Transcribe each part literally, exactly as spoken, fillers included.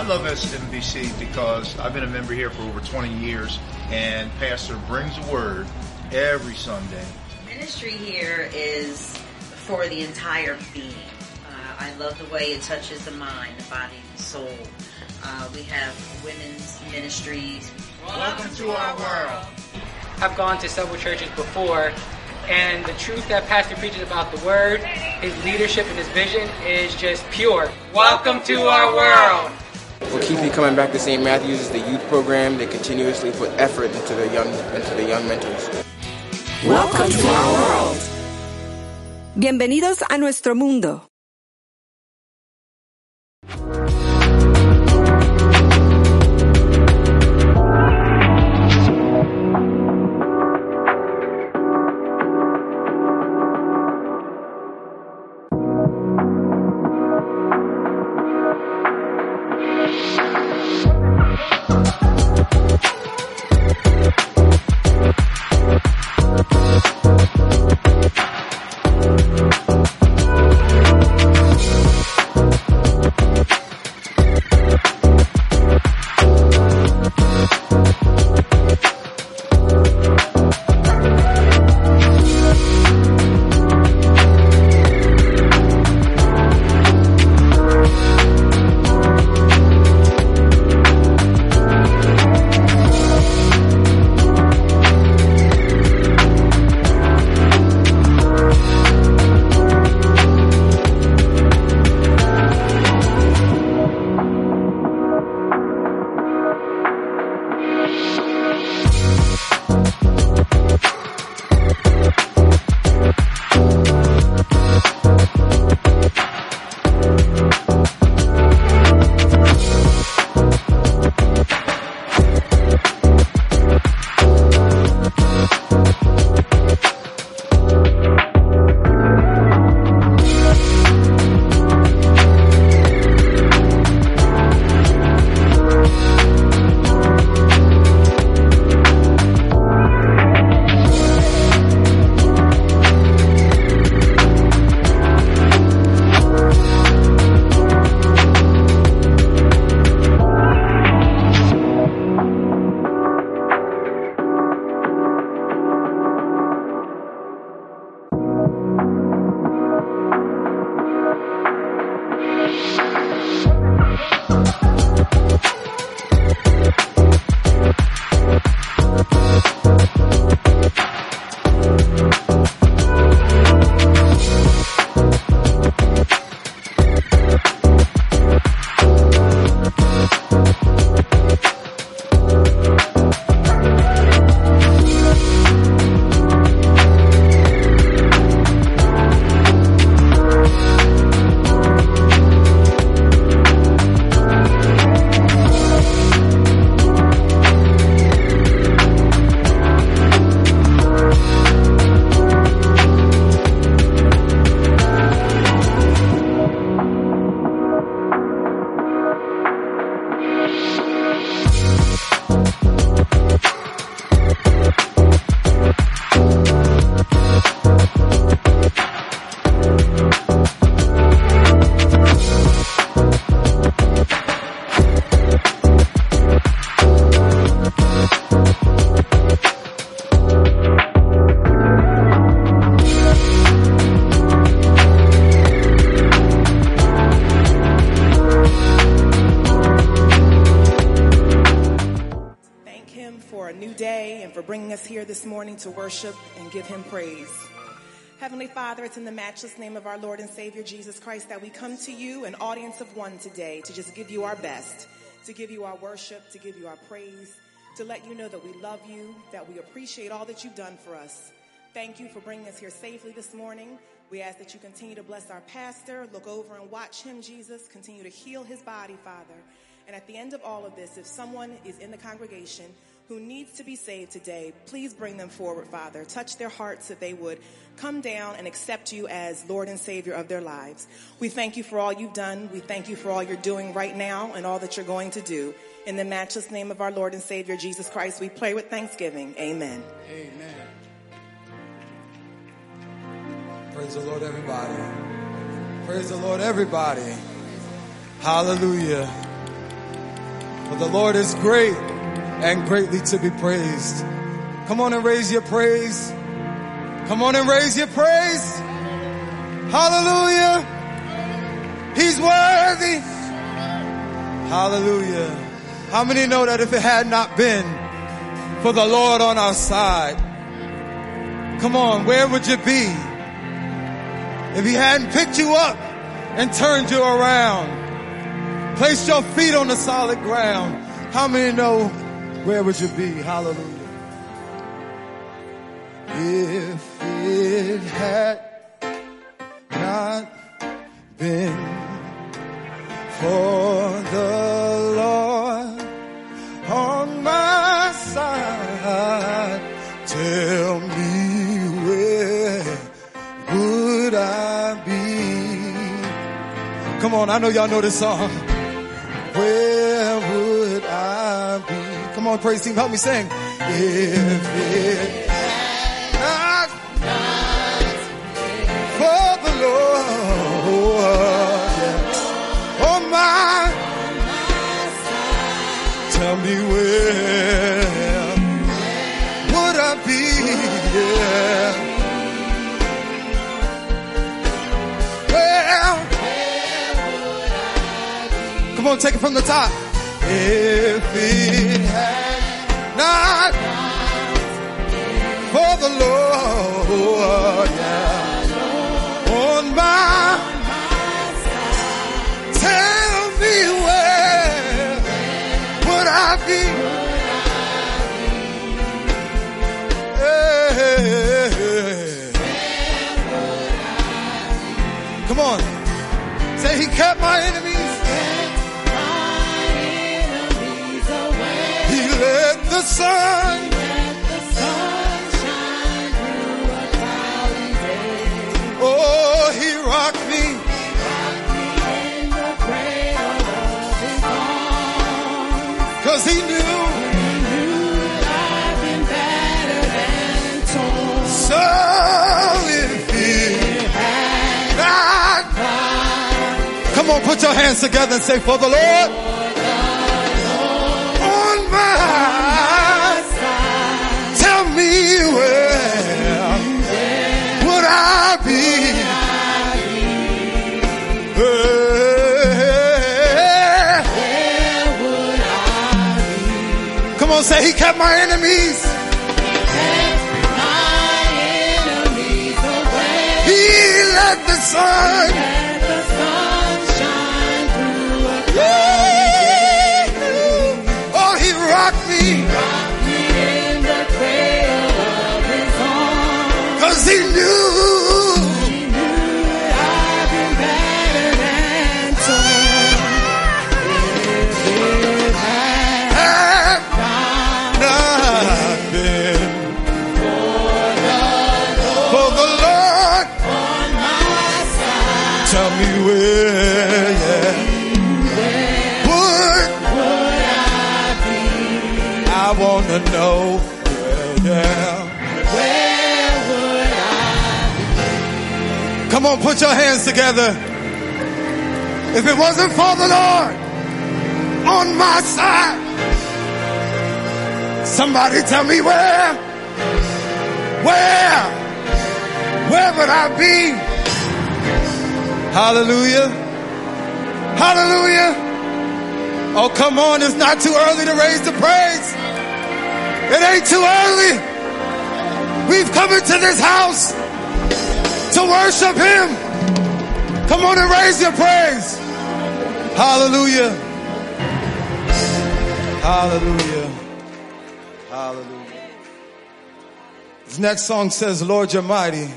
I love S M B C because I've been a member here for over twenty years, and Pastor brings the word every Sunday. Ministry here is for the entire being. Uh, I love the way it touches the mind, the body, and the soul. Uh, we have women's ministries. Welcome, Welcome to our world. I've gone to several churches before, and the truth that Pastor preaches about the word, his leadership, and his vision is just pure. Welcome to our world. What keeps me coming back to Saint Matthew's is the youth program. They continuously put effort into the young, into the young mentors. Welcome to our world. Bienvenidos a nuestro mundo. Here this morning to worship and give him praise. Heavenly Father, it's in the matchless name of our Lord and Savior Jesus Christ that we come to you, an audience of one today, to just give you our best, to give you our worship, to give you our praise, to let you know that we love you, that we appreciate all that you've done for us. Thank you for bringing us here safely this morning. We ask that you continue to bless our pastor, look over and watch him, Jesus, continue to heal his body, Father. And at the end of all of this, if someone is in the congregation who needs to be saved today, please bring them forward, Father. Touch their hearts that they would come down and accept you as Lord and Savior of their lives. We thank you for all you've done. We thank you for all you're doing right now and all that you're going to do. In the matchless name of our Lord and Savior, Jesus Christ, we pray with thanksgiving. Amen. Amen. Praise the Lord, everybody. Praise the Lord, everybody. Hallelujah. For the Lord is great and greatly to be praised. Come on and raise your praise. Come on and raise your praise. Hallelujah. He's worthy. Hallelujah. How many know that if it had not been for the Lord on our side, come on, where would you be? If he hadn't picked you up and turned you around, placed your feet on the solid ground, how many know where would you be? Hallelujah. If it had not been for the Lord on my side, tell me where would I be? Come on, I know y'all know this song. Where would I be? Come on, praise team, help me sing. If it tell me where would I be? Yeah. Where? Where would I be? Come on, take it from the top. If it had not for the Lord, yeah, on my side, tell me where. I be? Yeah. Come on, say he kept my enemies. Kept my enemies away. He let the sun, he let the sun shine through a cloudy day. Oh, he rocked me. Cause he knew, he knew I've been battered and torn. So if it had not, come on, put your hands together and say, for the Lord, for the Lord on my, my side, tell me where, where would I be? Would I be? Uh, Say he kept my enemies. He kept my enemies away. He let the sun, he let the sun shine through a cloud. Oh, he rocked me. He rocked me in the cradle of his arms. 'Cause he knew, he knew I've been battered and torn. Tell me where, yeah. Where would, would I be? I want to know where, yeah. Where would I be? Come on, put your hands together. If it wasn't for the Lord on my side, somebody tell me where, where, where would I be? Hallelujah. Hallelujah. Oh, come on. It's not too early to raise the praise. It ain't too early. We've come into this house to worship him. Come on and raise your praise. Hallelujah. Hallelujah. Hallelujah. This next song says, Lord, you're mighty.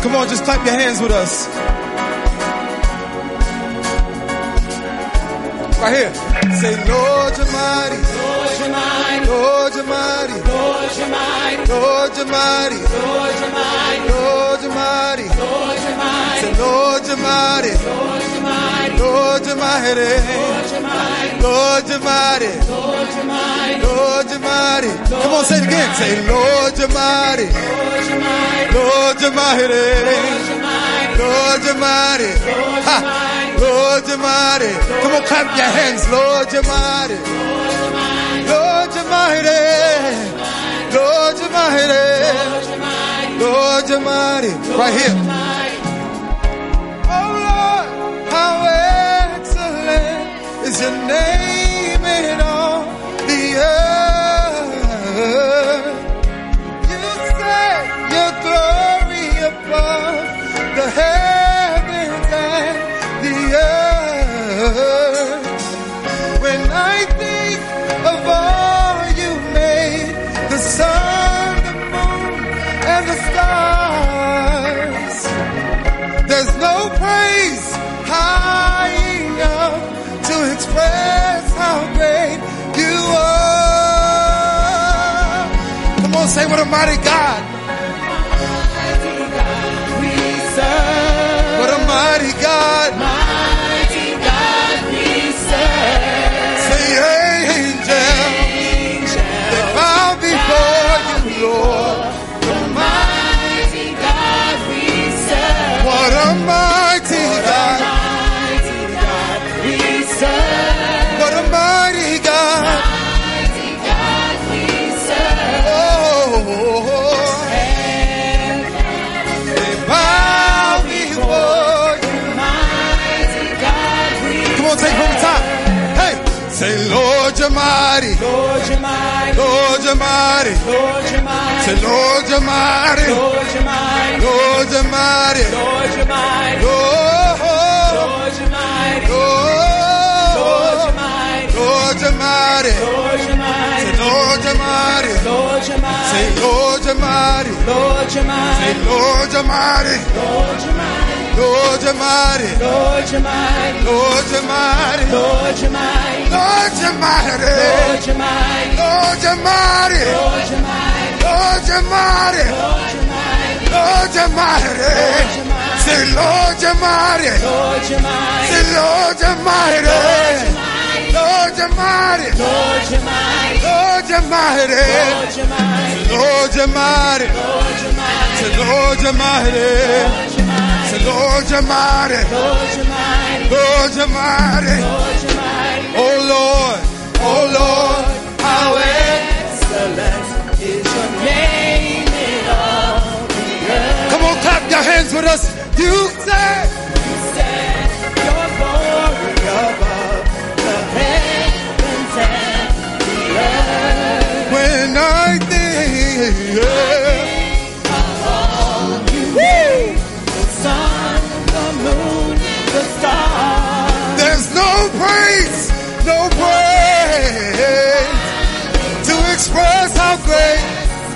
Come on, just clap your hands with us. Right here. Say, Lord, you're mighty. Lord, you're mighty. Lord, you're mighty. Lord, you're mighty. Lord, you're mighty. Lord, you're mighty. Lord, you're mighty. Lord, you're mighty. Say, Lord, you're mighty. Lord, you're mighty. Lord, you're mighty. mighty, Lord, you're mighty, Lord, you're mighty, Lord, you're mighty. Come on, say it again. Say, Lord, you're mighty, Lord, you're mighty, Lord, you're mighty, Lord, you're mighty. Come on, clap your hands. Lord, you're mighty, Lord, you're mighty, Lord, you're mighty, Lord, you're mighty. Right here. Is your name in all the earth? You set your glory above the heavens and the earth. When I think of all you made, the sun, the moon, and the stars, there's no praise high enough to express how great you are. Come on, say what a mighty God. Mighty God we serve. What a mighty God. Mighty God we serve. Say angels, angels they bow before you, Lord. The mighty God we serve. What a mighty God. Say, Lord, you're mighty, Lord, you're mighty, Lord, you're mighty, Lord, you're mighty. Say, Lord, you're mighty, Lord, you're mighty, Lord, you're mighty, Lord, you're mighty, Lord, you're mighty, Lord, you're mighty, Lord, you're mighty. Say, Lord, you're mighty, Lord, you're mighty. Say, Lord, you're mighty, Lord, you're mighty. Say, Lord, you're mighty, Lord, you're mighty. Lord, you're mighty, Lord, you're mighty, Lord, you're mighty, Lord, you're mighty, Lord, you're mighty, Lord, you're mighty, Lord, you're mighty, Lord, you're mighty, Lord, you're mighty, Lord, you're mighty. Say, Lord, you're mighty, Lord, you're mighty, say, Lord, you're mighty, Lord, you're mighty, Lord, you're mighty, Lord, you're mighty, Lord, you're mighty, Lord, you're mighty. Lord, you're mighty, Lord, you're mighty, Lord, you're mighty, oh Lord, oh Lord, how excellent is your name in all the earth. Come on, clap your hands with us. You said, you said, your glory above the heavens and the earth. When I think, yeah. No praise, no praise to express how great,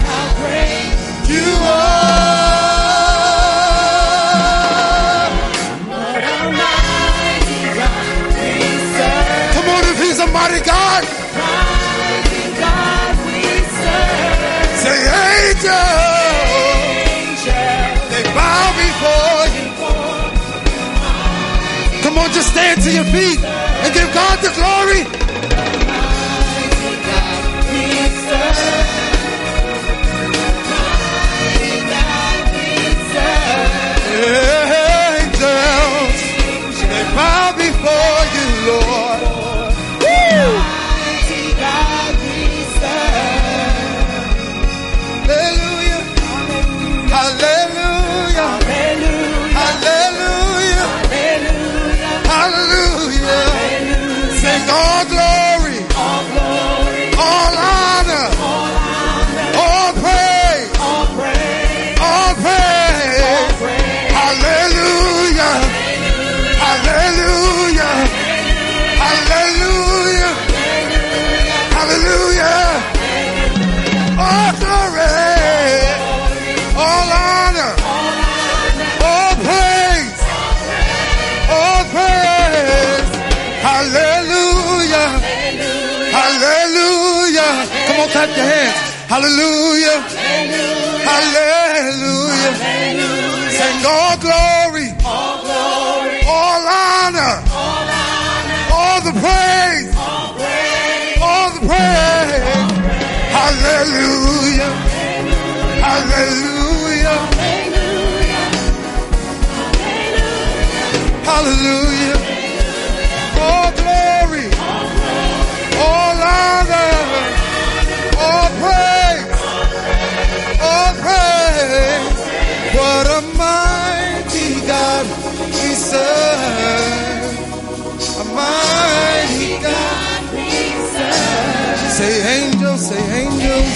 how great you are. What a mighty God we serve. Come on, if he's a mighty God, mighty God we serve. Say angels, angels they bow before you. Come on, just stand to your feet and give God the glory. Mighty God we serve. Mighty God we serve. Angels, they bow before you, Lord. Woo! Mighty God we serve. Hallelujah. Hallelujah. Hallelujah. Hallelujah. Hallelujah. Hallelujah. Sing all glory, all glory, all honor, all honor, all praise, all praise, all praise, all praise. Hallelujah. Hallelujah. Hallelujah. Hallelujah. Hallelujah. All glory, all honor. Hallelujah. Hallelujah. Hallelujah. Hallelujah. Come on, clap your hands. Hallelujah. Hallelujah. Hallelujah. Hallelujah. Sing all glory, all glory, all honor, all honor, all the praise. Hallelujah. Hallelujah. Hallelujah. Hallelujah. All glory. All honor. All praise. All praise. What a mighty God we serve. A mighty God we serve. Say amen. Say angels, angels,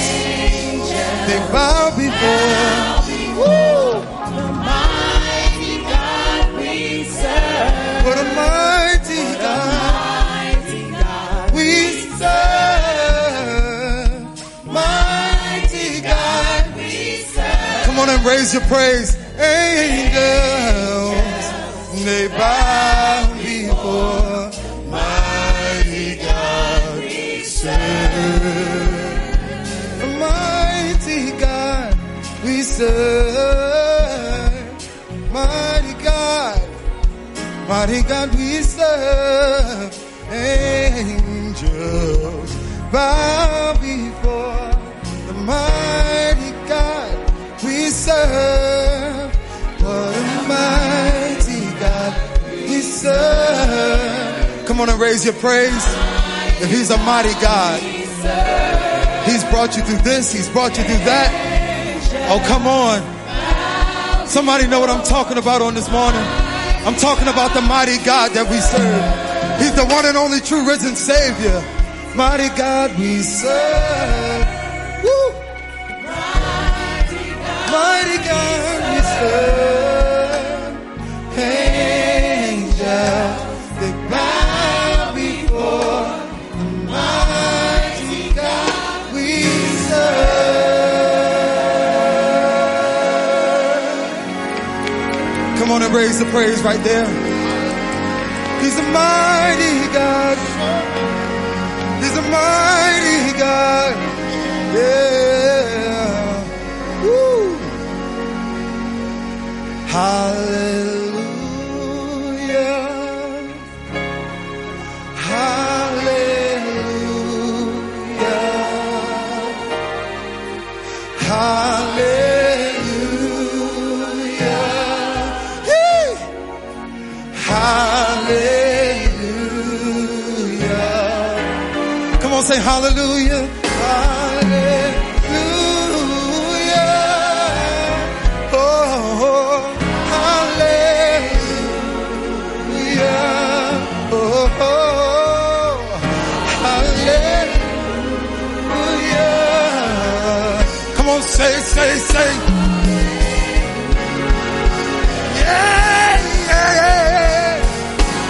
they bow before, bow before the mighty God we serve. What a mighty God, mighty God we serve. Mighty God we serve. Come on and raise your praise. Angels, angels they bow before mighty God we serve. We serve, mighty God, mighty God we serve. Angels bow before the mighty God we serve. What a mighty God we serve. Come on and raise your praise. If he's a mighty God, he's brought you through this, he's brought you through that. Oh, come on. Somebody know what I'm talking about on this morning. I'm talking about the mighty God that we serve. He's the one and only true risen Savior. Mighty God we serve. Woo. Mighty God we serve. Angels, they bow before the mighty God we serve. Come on and raise the praise right there. He's a mighty God. He's a mighty God. Yeah. Woo. Hallelujah. Hallelujah. Hallelujah. Hallelujah. Come on, say hallelujah. Hallelujah. Oh, hallelujah. Oh, hallelujah. Come on, say, say, say.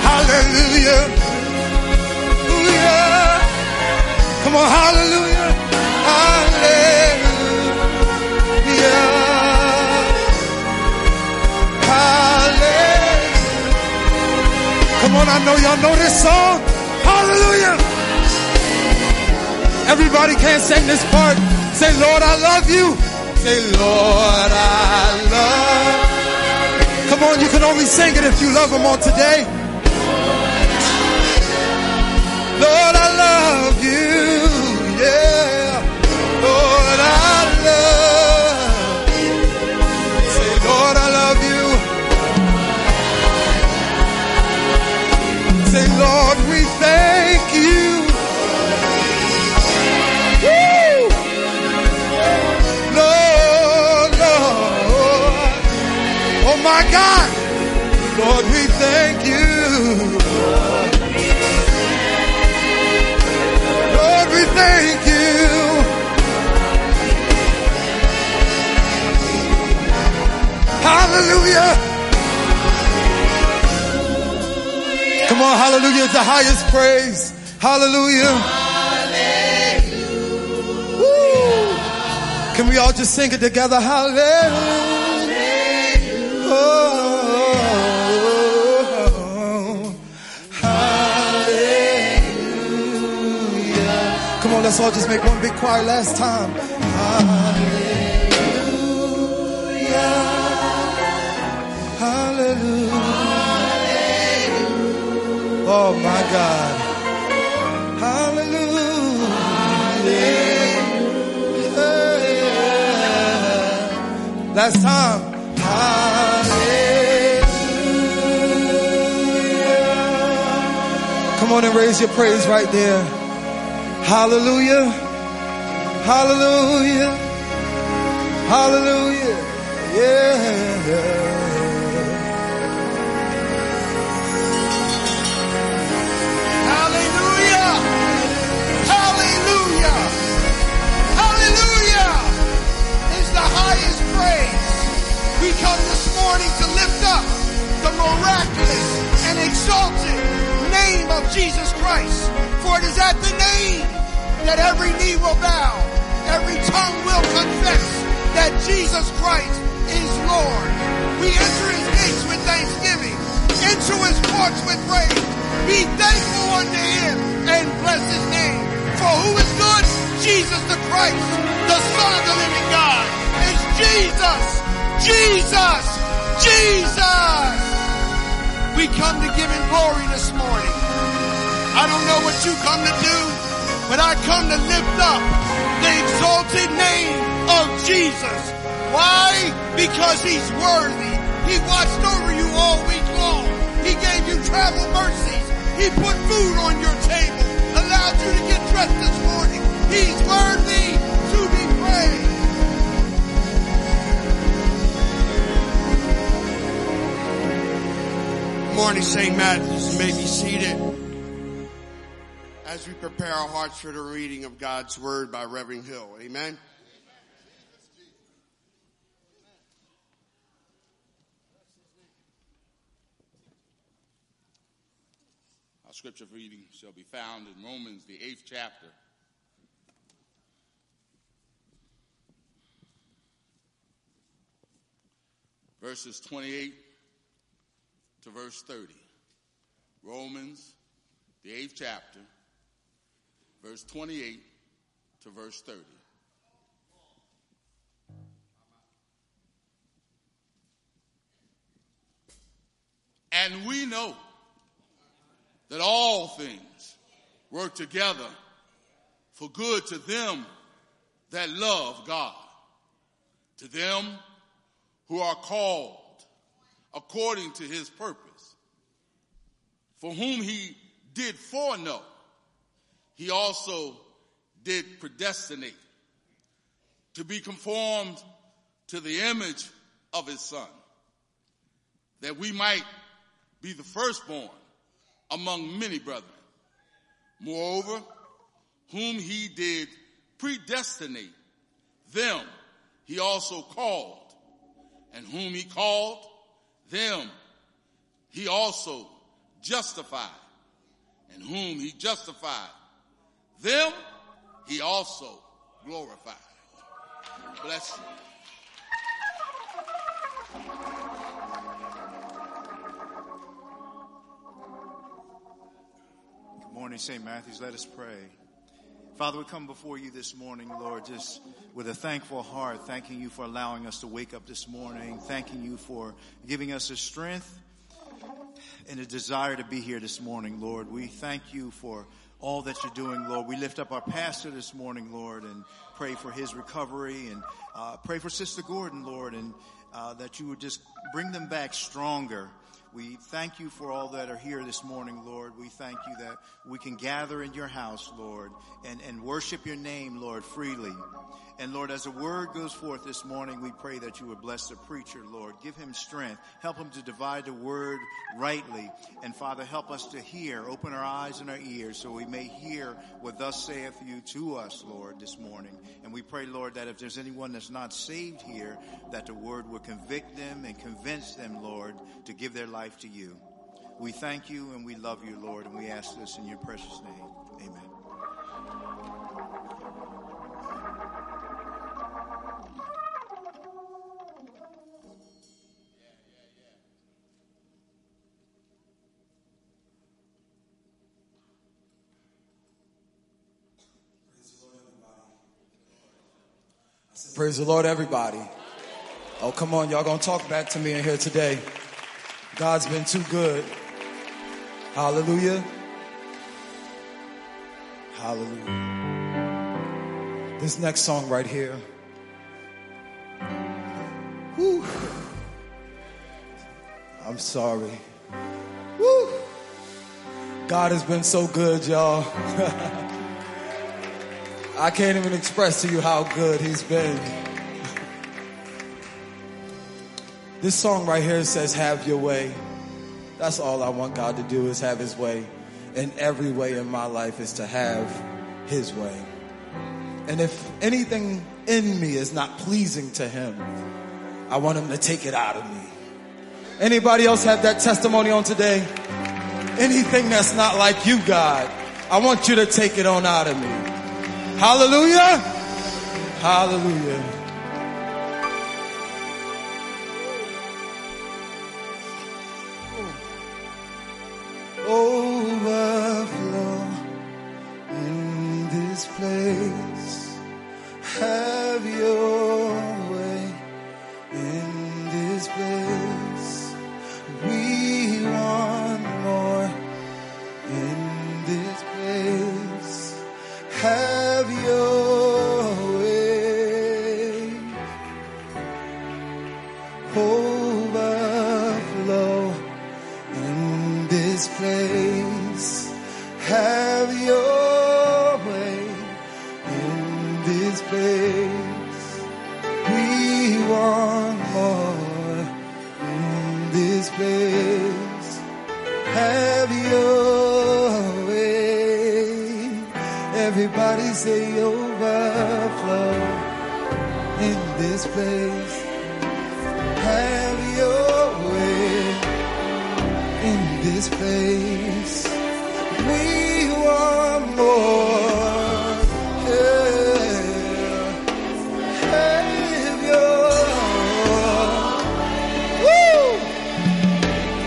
Hallelujah. Come on, hallelujah. Hallelujah. Hallelujah. Come on, I know y'all know this song. Hallelujah. Everybody can't sing this part. Say, Lord, I love you. Say, Lord, I love you. Come on, you can only sing it if you love him on today. Lord, I love you, yeah. Lord, I love you. Say, Lord, I love you. Say, Lord, we thank you. Woo! Lord, Lord. Oh, my God. Lord, we thank you. Thank you. Hallelujah. Come on, hallelujah is the highest praise. Hallelujah. Hallelujah. Woo. Can we all just sing it together? Hallelujah. Oh. Let's all just make one big choir last time. Hallelujah. Hallelujah. Hallelujah. Oh my God. Hallelujah. Hallelujah. last time. Hallelujah. Come on and raise your praise right there. Hallelujah. Hallelujah. Hallelujah. Yeah. We come this morning to lift up the miraculous and exalted name of Jesus Christ. For it is at the name that every knee will bow, every tongue will confess that Jesus Christ is Lord. We enter his gates with thanksgiving, into his courts with praise. Be thankful unto him and bless his name. For who is good? Jesus the Christ, the Son of the living God, is Jesus. Jesus! Jesus! We come to give him glory this morning. I don't know what you come to do, but I come to lift up the exalted name of Jesus. Why? Because he's worthy. He watched over you all week long. He gave you travel mercies. He put food on your table, allowed you to get dressed this morning. He's worthy to be praised. Good morning, Saint Matthew's. You may be seated as we prepare our hearts for the reading of God's Word by Reverend Hill. Amen. Our scripture reading shall be found in Romans, the eighth chapter. Verses twenty-eight to verse thirty. Romans, the eighth chapter, verse twenty-eight to verse thirty. And we know that all things work together for good to them that love God, to them who are called according to his purpose, for whom he did foreknow, he also did predestinate to be conformed to the image of his Son, that we might be the firstborn among many brethren. Moreover, whom he did predestinate, them he also called, and whom he called, them he also justified, and whom he justified, them he also glorified. Bless you. Good morning, Saint Matthew's. Let us pray. Father, we come before you this morning, Lord, just with a thankful heart, thanking you for allowing us to wake up this morning, thanking you for giving us the strength and a desire to be here this morning, Lord. We thank you for all that you're doing, Lord. We lift up our pastor this morning, Lord, and pray for his recovery, and uh, pray for Sister Gordon, Lord, and uh, that you would just bring them back stronger. We thank you for all that are here this morning, Lord. We thank you that we can gather in your house, Lord, and, and worship your name, Lord, freely. And, Lord, as the word goes forth this morning, we pray that you would bless the preacher, Lord. Give him strength. Help him to divide the word rightly. And, Father, help us to hear. Open our eyes and our ears so we may hear what thus saith you to us, Lord, this morning. And we pray, Lord, that if there's anyone that's not saved here, that the word will convict them and convince them, Lord, to give their life. Life to you. We thank you and we love you, Lord, and we ask this in your precious name. Amen. Praise the Lord, everybody. Oh, come on, y'all gonna talk back to me in here today. God's been too good. Hallelujah. Hallelujah. This next song right here. Woo. I'm sorry. Woo! God has been so good, y'all. I can't even express to you how good he's been. This song right here says, have your way. That's all I want God to do is have his way. And every way in my life is to have his way. And if anything in me is not pleasing to him, I want him to take it out of me. Anybody else have that testimony on today? Anything that's not like you, God, I want you to take it on out of me. Hallelujah. Hallelujah. Overflow in this place. Have your way in this place. We want more in this place. Have your way. Overflow in this place. Have your way in this place. We want more in this place. Have your way. Everybody say overflow in this place. Have your way in this place. We want more, yeah. Have your way.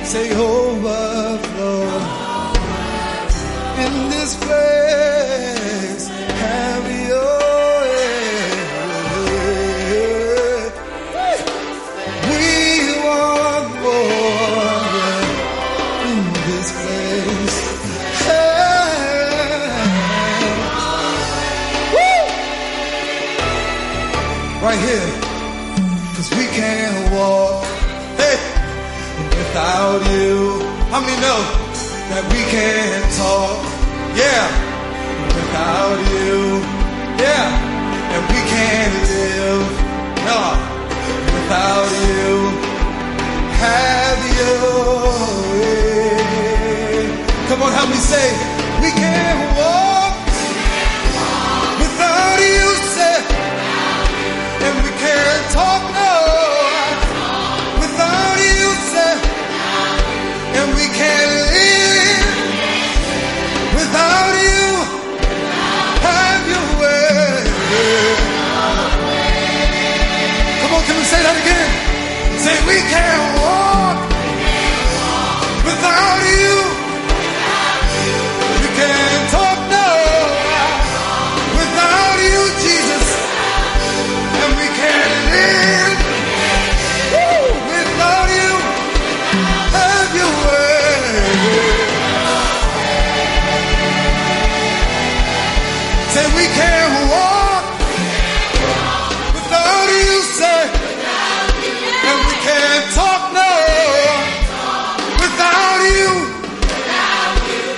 Say overflow in this place. Have your way. We want more in this place. Right here, cause we can't walk, hey, without you. How many know that we can't talk, yeah, without you, yeah, and we can't live, no, without you. Have your way. Come on, help me say, we can't walk without you, say. And we can't talk no without you, sir. And we can't live without you. Have your way. Come on, can we say that again? Say we can't walk without you. We can't talk no without you, Jesus. We can't live, woo, without you. Have your way. Say we can't walk without you, say. And we can't talk no without you.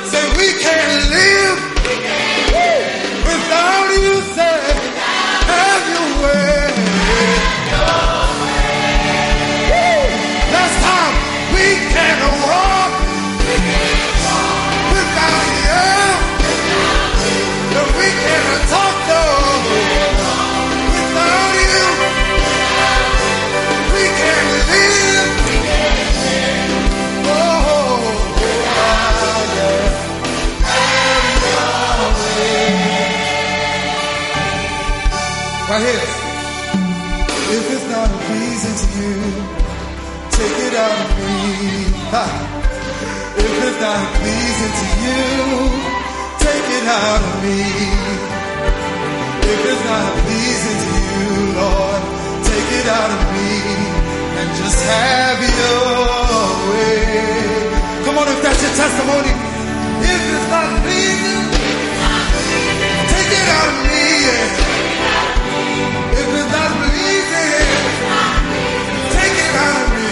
Say we can't live, woo, without you, say. Have your way. Right here. If it's not pleasing to you, take it out of me. Ha. If it's not pleasing to you, take it out of me. If it's not pleasing to you, Lord, take it out of me and just have your way. Come on, if that's your testimony. If it's not pleasing, take it out of me. Yeah. If it's not believing, take it out of me.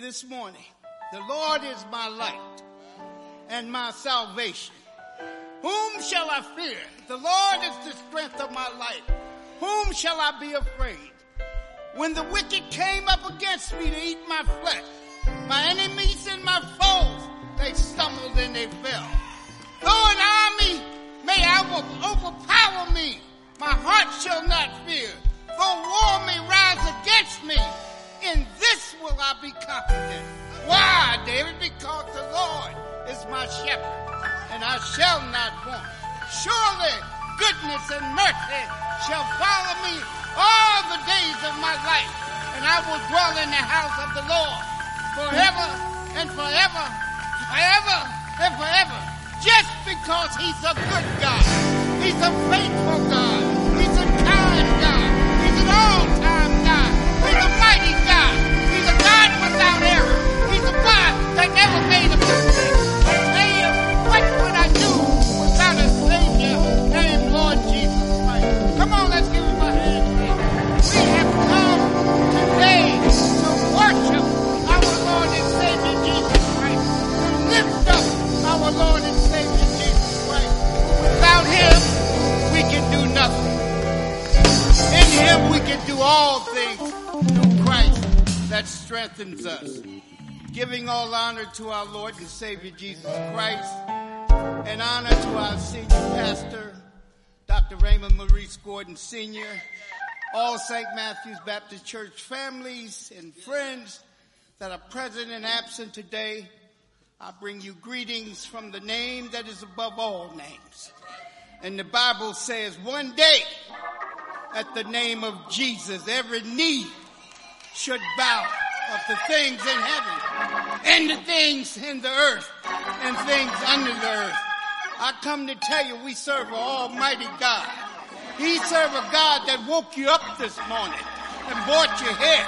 This morning, the Lord is my light and my salvation. Whom shall I fear? The Lord is the strength of my life. Whom shall I be afraid? When the wicked came up against me to eat my flesh, my enemies and my foes, they stumbled and they fell. Though an army may overpower me, my heart shall not fear. Though war may rise against me, in this will I be confident. Why, David? Because the Lord is my shepherd, and I shall not want. Surely goodness and mercy shall follow me all the days of my life, and I will dwell in the house of the Lord forever and forever, forever and forever. Just because he's a good God. He's a faithful God. He's a kind God. He's an all-time God. He's a mighty God. Without error. He's a God that never made a mistake. And what would I do without a Savior named Lord Jesus Christ? Come on, let's give him a hand. We have come today to worship our Lord and Savior Jesus Christ, to lift up our Lord and Savior Jesus Christ. Without him, we can do nothing. In him, we can do all things through Christ that strengthens us. Giving all honor to our Lord and Savior Jesus Christ, and honor to our senior pastor, Doctor Raymond Reese Gordon Senior, all Saint Matthew's Baptist Church families and friends that are present and absent today, I bring you greetings from the name that is above all names. And the Bible says, one day, at the name of Jesus, every knee should bow of the things in heaven and the things in the earth and things under the earth. I come to tell you we serve an almighty God. He served a God that woke you up this morning and brought you here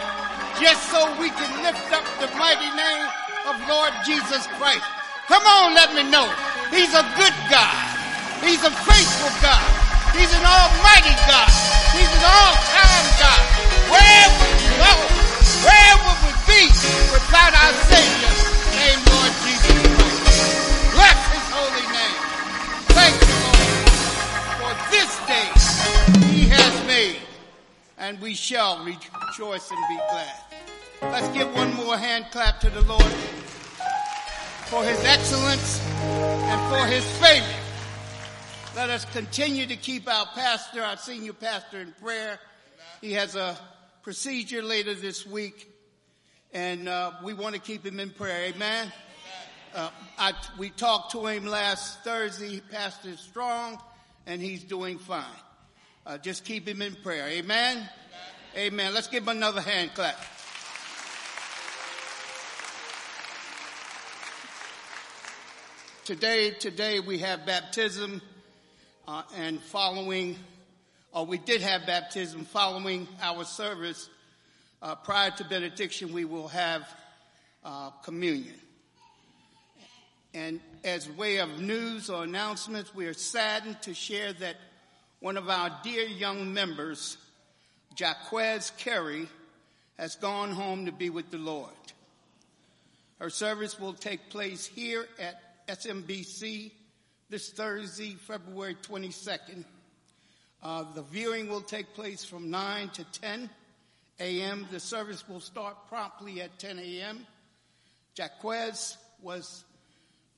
just so we can lift up the mighty name of Lord Jesus Christ. Come on, let me know. He's a good God. He's a faithful God. He's an almighty God. He's an all-time God. Where would we go? Where would we be without our Savior, named Lord Jesus Christ? Bless his holy name. Thank you, Lord, for this day he has made. And we shall rejoice and be glad. Let's give one more hand clap to the Lord for his excellence and for his favor. Let us continue to keep our pastor, our senior pastor, in prayer. He has a procedure later this week, and uh, we want to keep him in prayer. Amen? Uh, I, we talked to him last Thursday, Pastor Strong, and he's doing fine. Uh, just keep him in prayer. Amen? Amen? Amen. Let's give him another hand clap. Today, today we have baptism. Uh, and following, or we did have baptism following our service. Uh, prior to benediction, we will have uh, communion. And as way of news or announcements, we are saddened to share that one of our dear young members, Jaquez Carey, has gone home to be with the Lord. Her service will take place here at S M B C this Thursday, February twenty-second. Uh, the viewing will take place from nine to ten a m. The service will start promptly at ten a m Jaquez was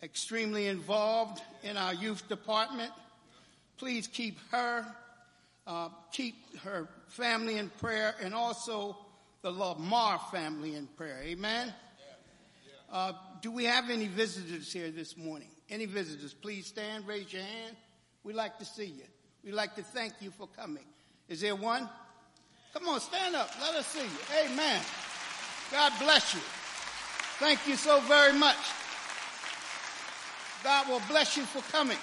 extremely involved in our youth department. Please keep her, uh, keep her family in prayer, and also the Lamar family in prayer. Amen? Uh, do we have any visitors here this morning? Any visitors? Please stand, raise your hand. We'd like to see you. We'd like to thank you for coming. Is there one? Come on, stand up. Let us see you. Amen. God bless you. Thank you so very much. God will bless you for coming.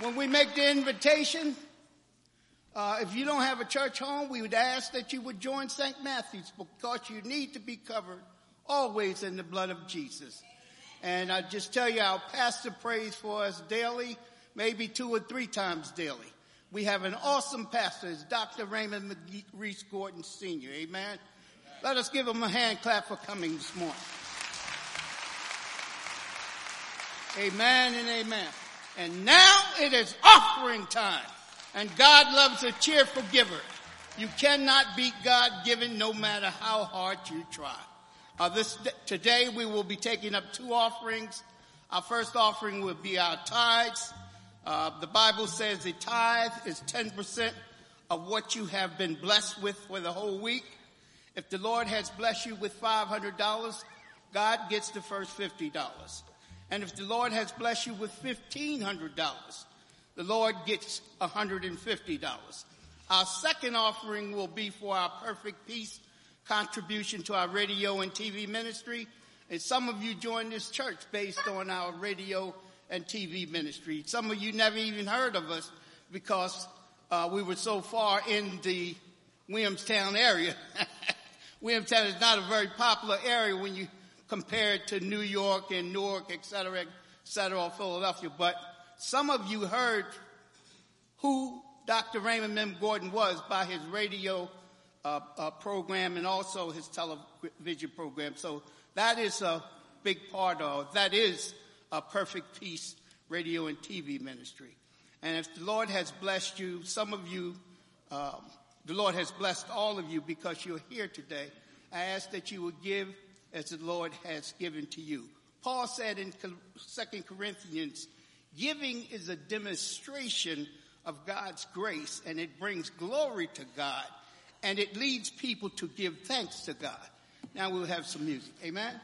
When we make the invitation, uh, if you don't have a church home, we would ask that you would join Saint Matthew's, because you need to be covered always in the blood of Jesus. And I just tell you, our pastor prays for us daily, maybe two or three times daily. We have an awesome pastor. It's Doctor Raymond Reese Gordon Senior Amen? Amen. Let us give him a hand clap for coming this morning. Amen and amen. And now it is offering time. And God loves a cheerful giver. You cannot beat God-given no matter how hard you try. Uh, this today we will be taking up two offerings. Our first offering will be our tithes. Uh, the Bible says the tithe is ten percent of what you have been blessed with for the whole week. If the Lord has blessed you with five hundred dollars, God gets the first fifty dollars. And if the Lord has blessed you with fifteen hundred dollars, the Lord gets one hundred fifty dollars. Our second offering will be for our perfect peace contribution to our radio and T V ministry. And some of you joined this church based on our radio and T V ministry. Some of you never even heard of us because uh, we were so far in the Williamstown area. Williamstown is not a very popular area when you compared to New York and Newark, et cetera, et cetera, Philadelphia. But some of you heard who Doctor Raymond M. Gordon was by his radio uh, uh, program and also his television program. So that is a big part of, that is a perfect peace radio and T V ministry. And if the Lord has blessed you, some of you, um, the Lord has blessed all of you because you're here today, I ask that you would give as the Lord has given to you. Paul said in Second Corinthians, giving is a demonstration of God's grace, and it brings glory to God, and it leads people to give thanks to God. Now we'll have some music. Amen?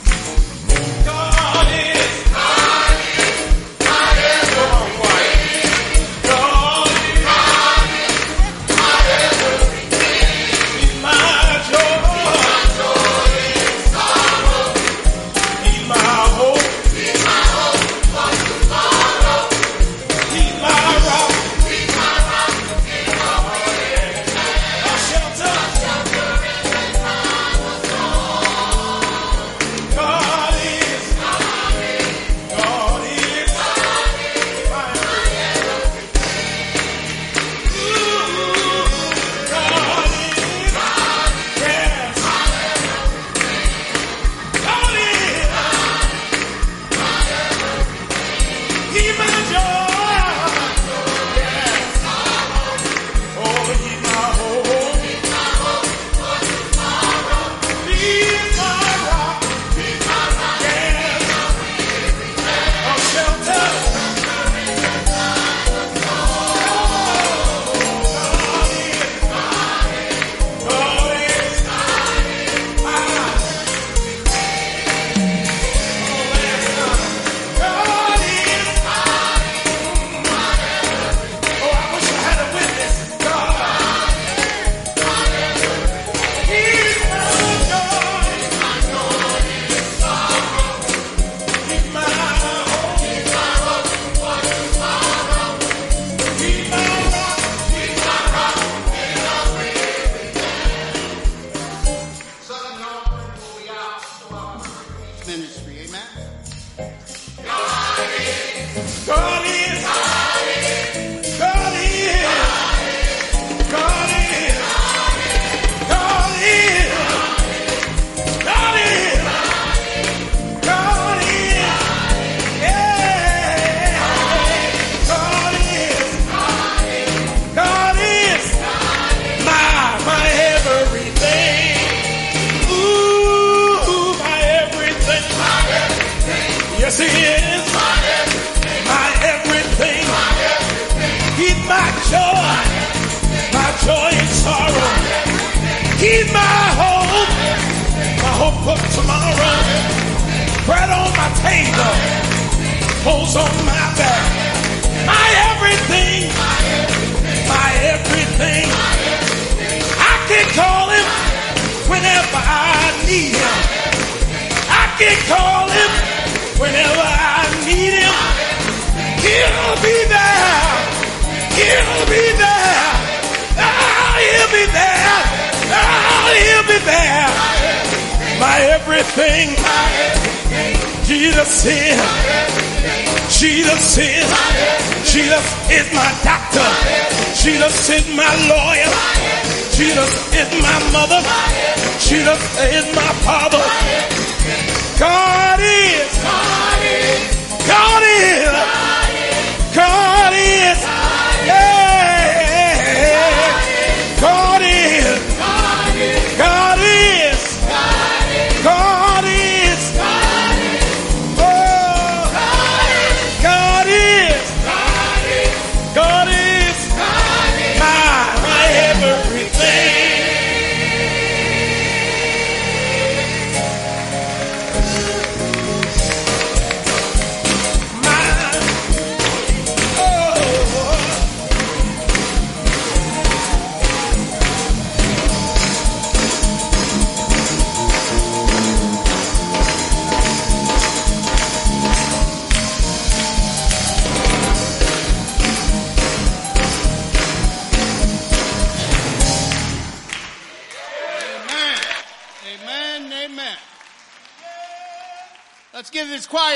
God is, God is, God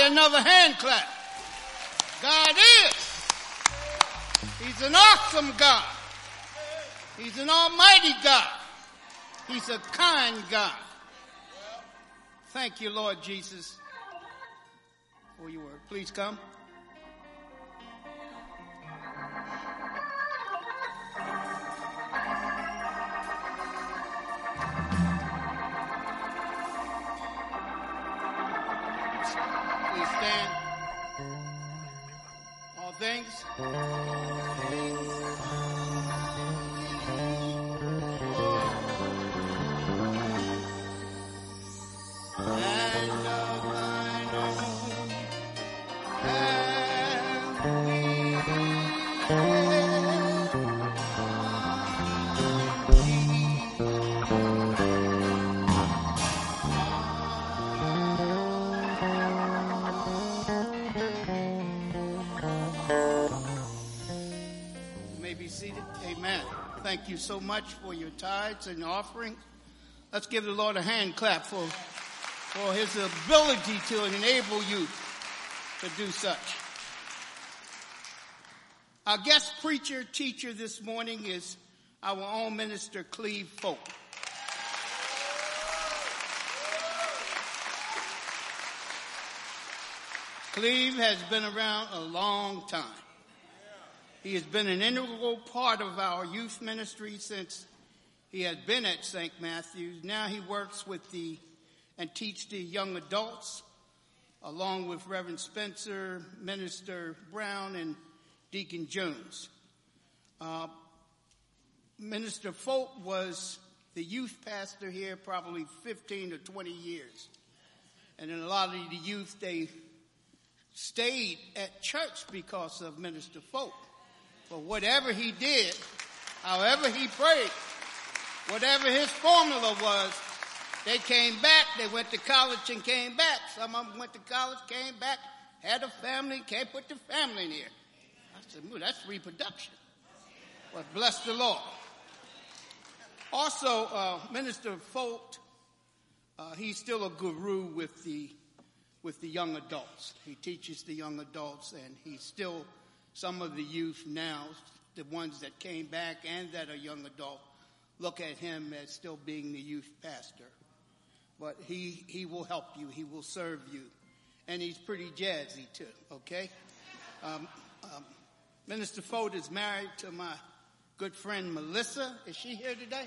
Another hand clap. God is. He's an awesome God. He's an almighty God. He's a kind God. Thank you, Lord Jesus, for your word. Please come. All things. Thank you so much for your tithes and offering. Let's give the Lord a hand clap for, for his ability to enable you to do such. Our guest preacher, teacher this morning is our own minister, Cleve Folk. Cleve has been around a long time. He has been an integral part of our youth ministry since he has been at Saint Matthew's. Now he works with the and teaches the young adults, along with Reverend Spencer, Minister Brown, and Deacon Jones. Uh, Minister Folk was the youth pastor here probably fifteen to twenty years. And then a lot of the youth, they stayed at church because of Minister Folk. But whatever he did, however he prayed, whatever his formula was, they came back. They went to college and came back. Some of them went to college, came back, had a family, can't put the family in here. I said, well, that's reproduction. Well, bless the Lord. Also, uh, Minister Folt, uh, he's still a guru with the, with the young adults. He teaches the young adults, and he's still... Some of the youth now, the ones that came back and that are young adult, look at him as still being the youth pastor. But he, he will help you. He will serve you. And he's pretty jazzy, too, okay? Um, um, Minister Folt is married to my good friend, Melissa. Is she here today?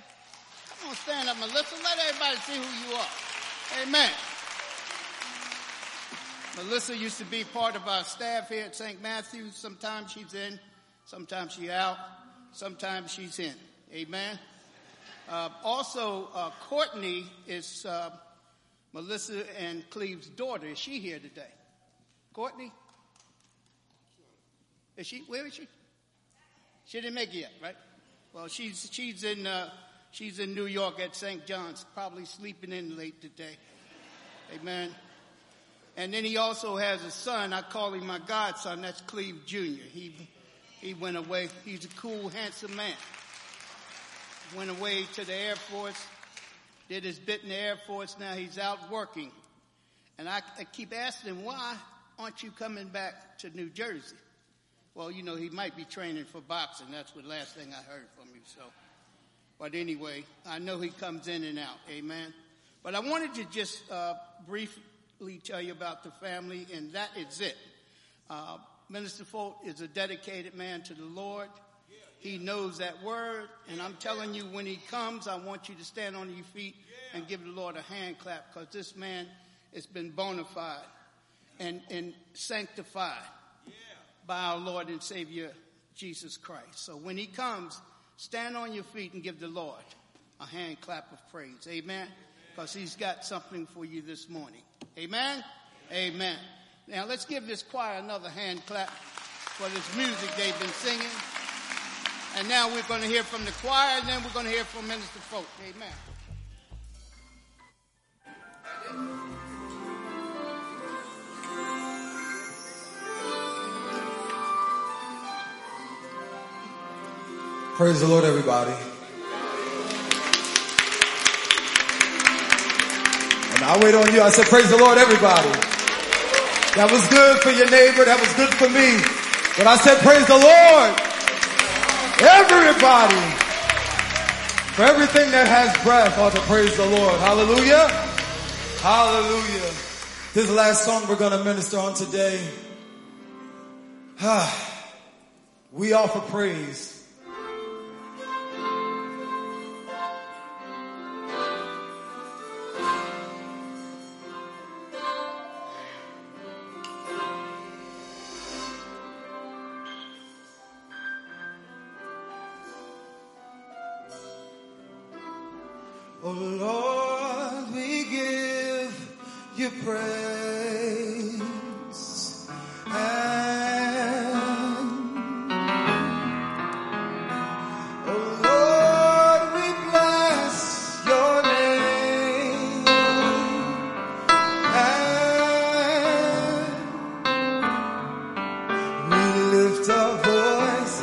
Come on, stand up, Melissa. Let everybody see who you are. Amen. Melissa used to be part of our staff here at Saint Matthew's. Sometimes she's in, sometimes she's out, sometimes she's in. Amen. Uh, also, uh, Courtney is uh, Melissa and Cleve's daughter. Is she here today? Courtney? Is she? Where is she? She didn't make it yet, right? Well, she's she's in uh, she's in New York at Saint John's, probably sleeping in late today. Amen. And then he also has a son. I call him my godson. That's Cleve Junior He he went away. He's a cool, handsome man. Went away to the Air Force, did his bit in the Air Force. Now he's out working. And I, I keep asking him, why aren't you coming back to New Jersey? Well, you know, he might be training for boxing. That's the last thing I heard from him. So, but anyway, I know he comes in and out. Amen. But I wanted to just uh, briefly tell you about the family, and that is it. Uh, Minister Folk is a dedicated man to the Lord. He knows that word, and I'm telling you, when he comes, I want you to stand on your feet and give the Lord a hand clap, because this man has been bona fide and, and sanctified by our Lord and Savior, Jesus Christ. So when he comes, stand on your feet and give the Lord a hand clap of praise. Amen? Because he's got something for you this morning. Amen? Amen. Now let's give this choir another hand clap for this music they've been singing. And now we're going to hear from the choir, and then we're going to hear from Minister Folk. Amen. Praise the Lord, everybody. And I wait on you. I said, praise the Lord, everybody. That was good for your neighbor. That was good for me. But I said, praise the Lord. Everybody, for everything that has breath ought to praise the Lord. Hallelujah. Hallelujah. This last song we're going to minister on today. We offer praise. Oh Lord, we give you praise and oh Lord, we bless your name and we lift our voices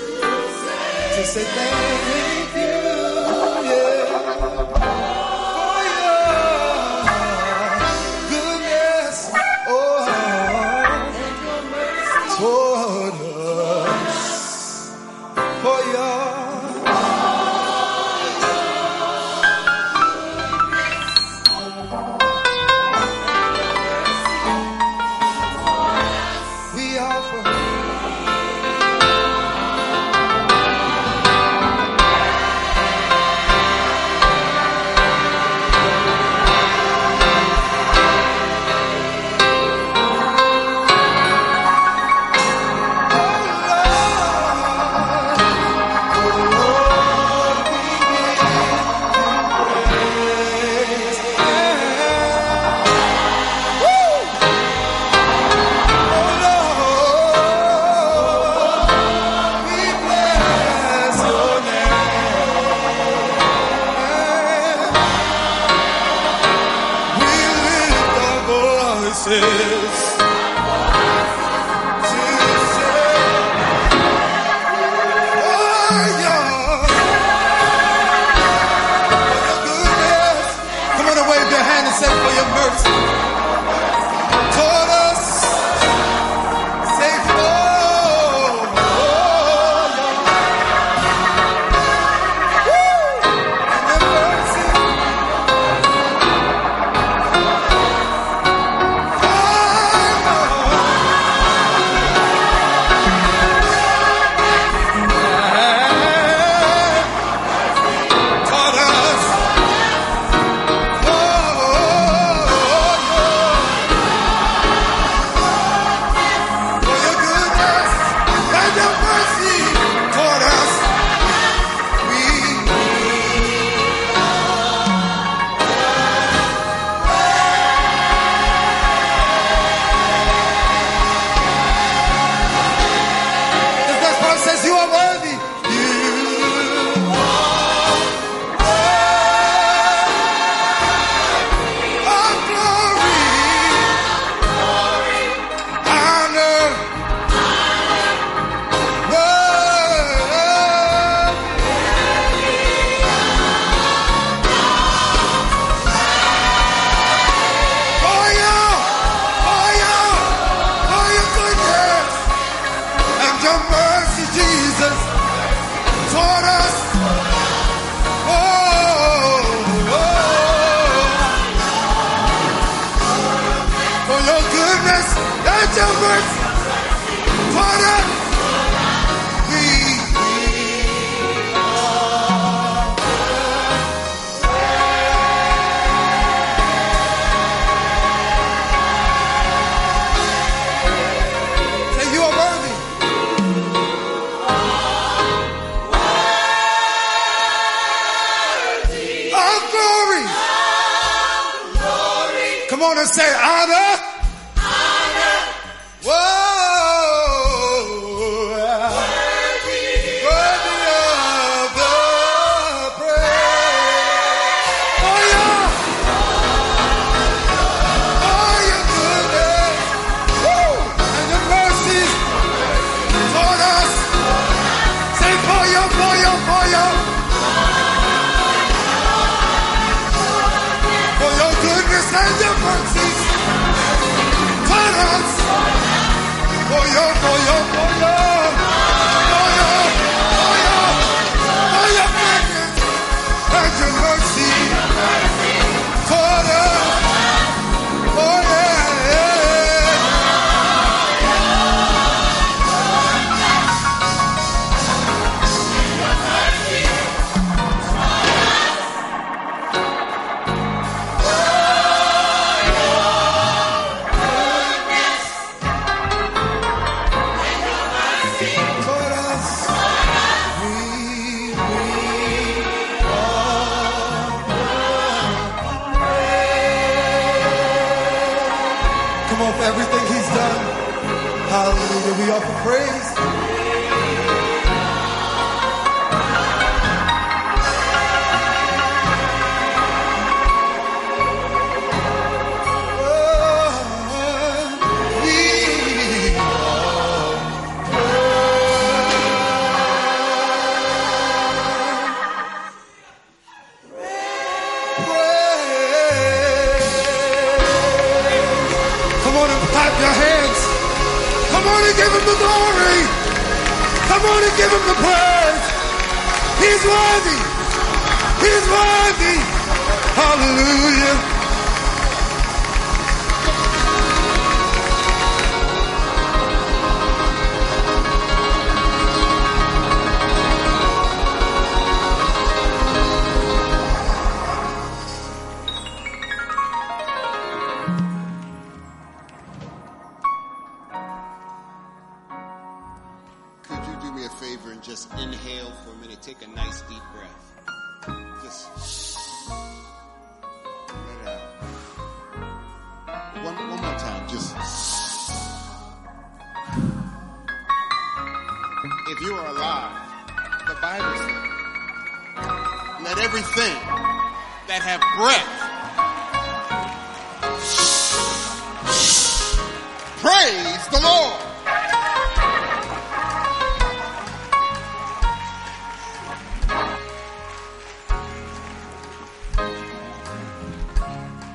to say.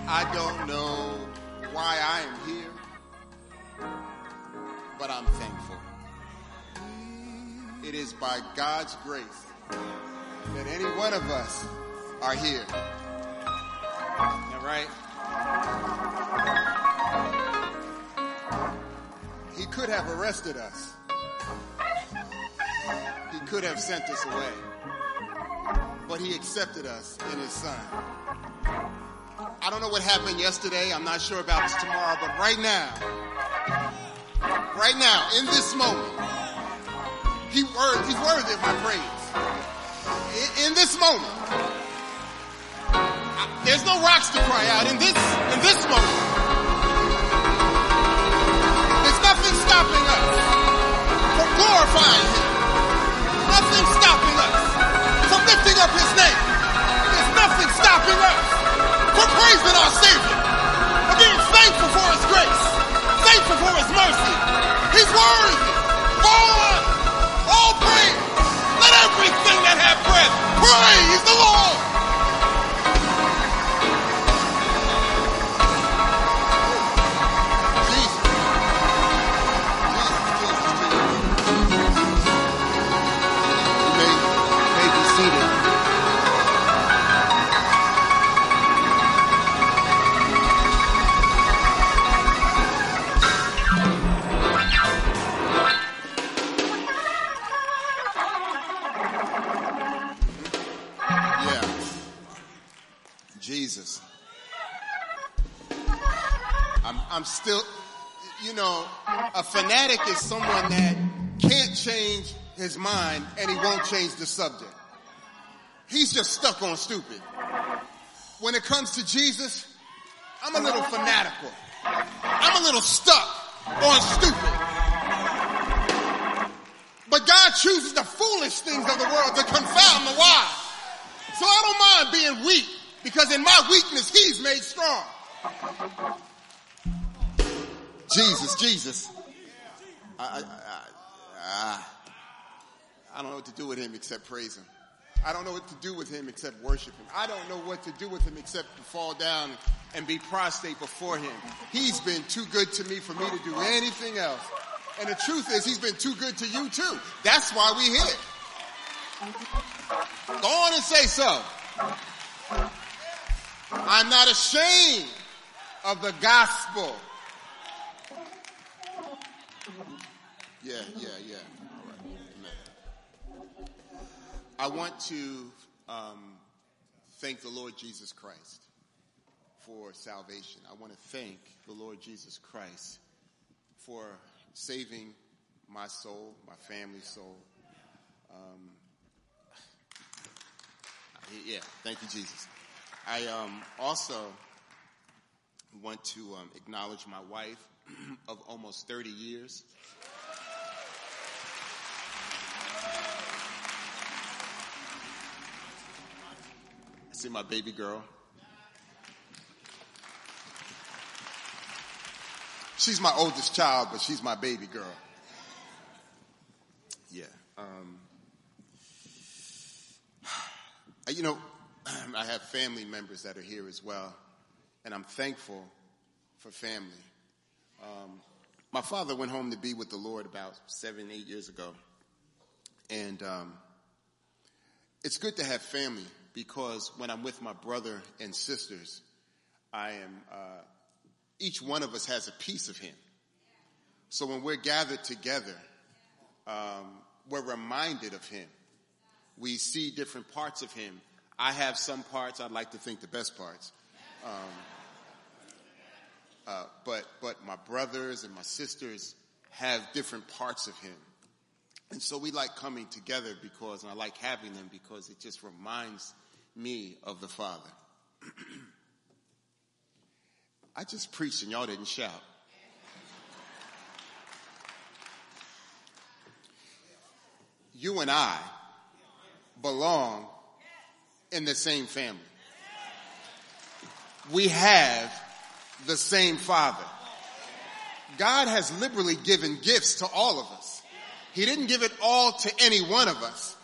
I don't know It is by God's grace that any one of us are here. All right? He could have arrested us. He could have sent us away. But he accepted us in his son. I don't know what happened yesterday. I'm not sure about this tomorrow. But right now, right now, in this moment, he word, he's worthy of my praise. In, in this moment, I, there's no rocks to cry out. In this, in this moment, there's nothing stopping us from glorifying him. Nothing stopping us from lifting up his name. There's nothing stopping us from praising our Savior, for being thankful for his grace, thankful for his mercy. He's worthy of all honor, all praise. Let everything that hath breath praise the Lord. Jesus. I'm, I'm still, you know, a fanatic is someone that can't change his mind and he won't change the subject. He's just stuck on stupid. When it comes to Jesus, I'm a little fanatical. I'm a little stuck on stupid. But God chooses the foolish things of the world to confound the wise. So I don't mind being weak. Because in my weakness, he's made strong. Jesus, Jesus. I, I, I, I don't know what to do with him except praise him. I don't know what to do with him except worship him. I don't know what to do with him except to fall down and be prostrate before him. He's been too good to me for me to do anything else. And the truth is, he's been too good to you too. That's why we here. Go on and say so. I'm not ashamed of the gospel. Yeah, yeah, yeah. All right. Amen. I want to um, thank the Lord Jesus Christ for salvation. I want to thank the Lord Jesus Christ for saving my soul, my family's soul. Um, yeah, thank you, Jesus. I um, also want to um, acknowledge my wife of almost thirty years. I see my baby girl. She's my oldest child, but she's my baby girl. Yeah. Um, you know, I have family members that are here as well, and I'm thankful for family. Um, my father went home to be with the Lord about seven, eight years ago, and um, it's good to have family because when I'm with my brother and sisters, I am. Uh, each one of us has a piece of him. So when we're gathered together, um, we're reminded of him. We see different parts of him. I have some parts. I'd like to think the best parts. Um, uh, but but my brothers and my sisters have different parts of him. And so we like coming together because, and I like having them because it just reminds me of the Father. I just preached and y'all didn't shout. You and I belong in the same family. We have the same Father. God has liberally given gifts to all of us. He didn't give it all to any one of us.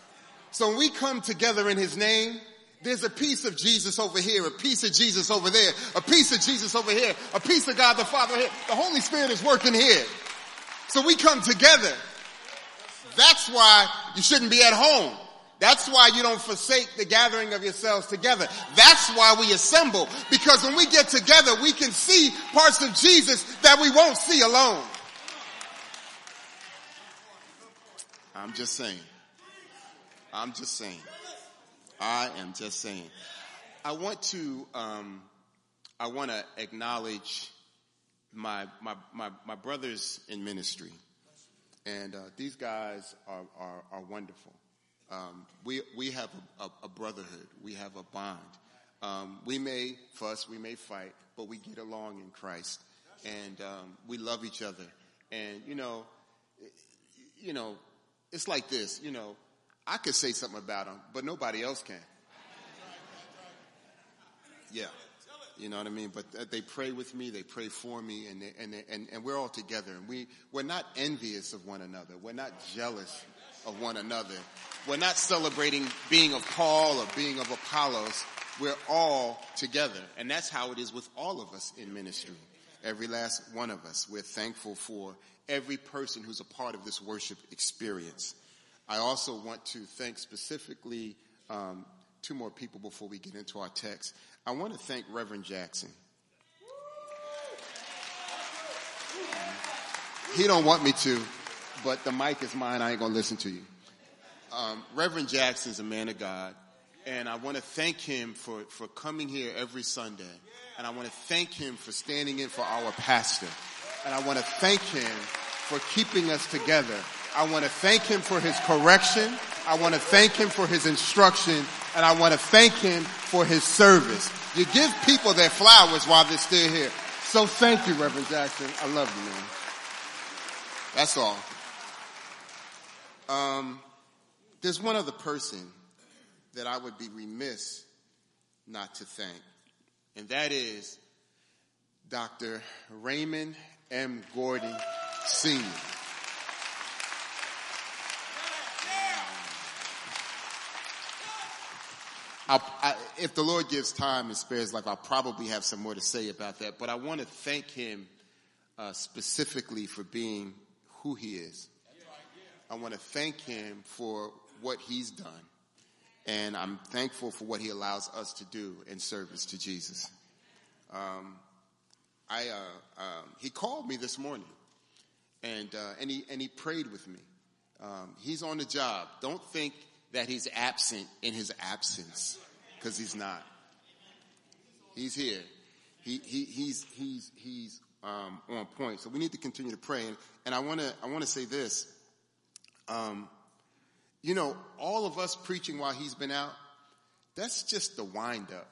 So when we come together in his name, there's a piece of Jesus over here, a piece of Jesus over there, a piece of Jesus over here, a piece of God the Father here. The Holy Spirit is working here. So we come together. That's why you shouldn't be at home. That's why you don't forsake the gathering of yourselves together. That's why we assemble. Because when we get together, we can see parts of Jesus that we won't see alone. I'm just saying. I'm just saying. I am just saying. I want to, um, I want to acknowledge my, my, my, my brothers in ministry. And, uh, these guys are, are, are wonderful. Um, we, we have a, a, a brotherhood. We have a bond. Um, we may fuss, we may fight, but we get along in Christ, and, um, we love each other. And, you know, you know, it's like this, you know, I could say something about them, but nobody else can. Yeah. You know what I mean? But they pray with me, they pray for me, and they, and, they, and and we're all together. And we we're not envious of one another. We're not jealous of one another. We're not celebrating being of Paul or being of Apollos. We're all together, and that's how it is with all of us in ministry. Every last one of us. We're thankful for every person who's a part of this worship experience. I also want to thank specifically um, two more people before we get into our text. I want to thank Reverend Jackson. He don't want me to, but the mic is mine. I ain't going to listen to you. Um, Reverend Jackson's a man of God, and I want to thank him for, for coming here every Sunday. And I want to thank him for standing in for our pastor. And I want to thank him for keeping us together. I want to thank him for his correction. I want to thank him for his instruction. And I want to thank him for his service. You give people their flowers while they're still here. So thank you, Reverend Jackson. I love you, man. That's all. Um, there's one other person that I would be remiss not to thank. And that is Doctor Raymond M. Gordon Senior I, I, if the Lord gives time and spares life, I'll probably have some more to say about that. But I want to thank him uh, specifically for being who he is. I want to thank him for what he's done. And I'm thankful for what he allows us to do in service to Jesus. Um, I uh, um, he called me this morning, and uh, and he and he prayed with me. Um, he's on the job. Don't think that he's absent in his absence, because he's not. He's here. He he he's he's he's um, on point. So we need to continue to pray. And, and I wanna I wanna say this. Um, you know, all of us preaching while he's been out, that's just the wind up.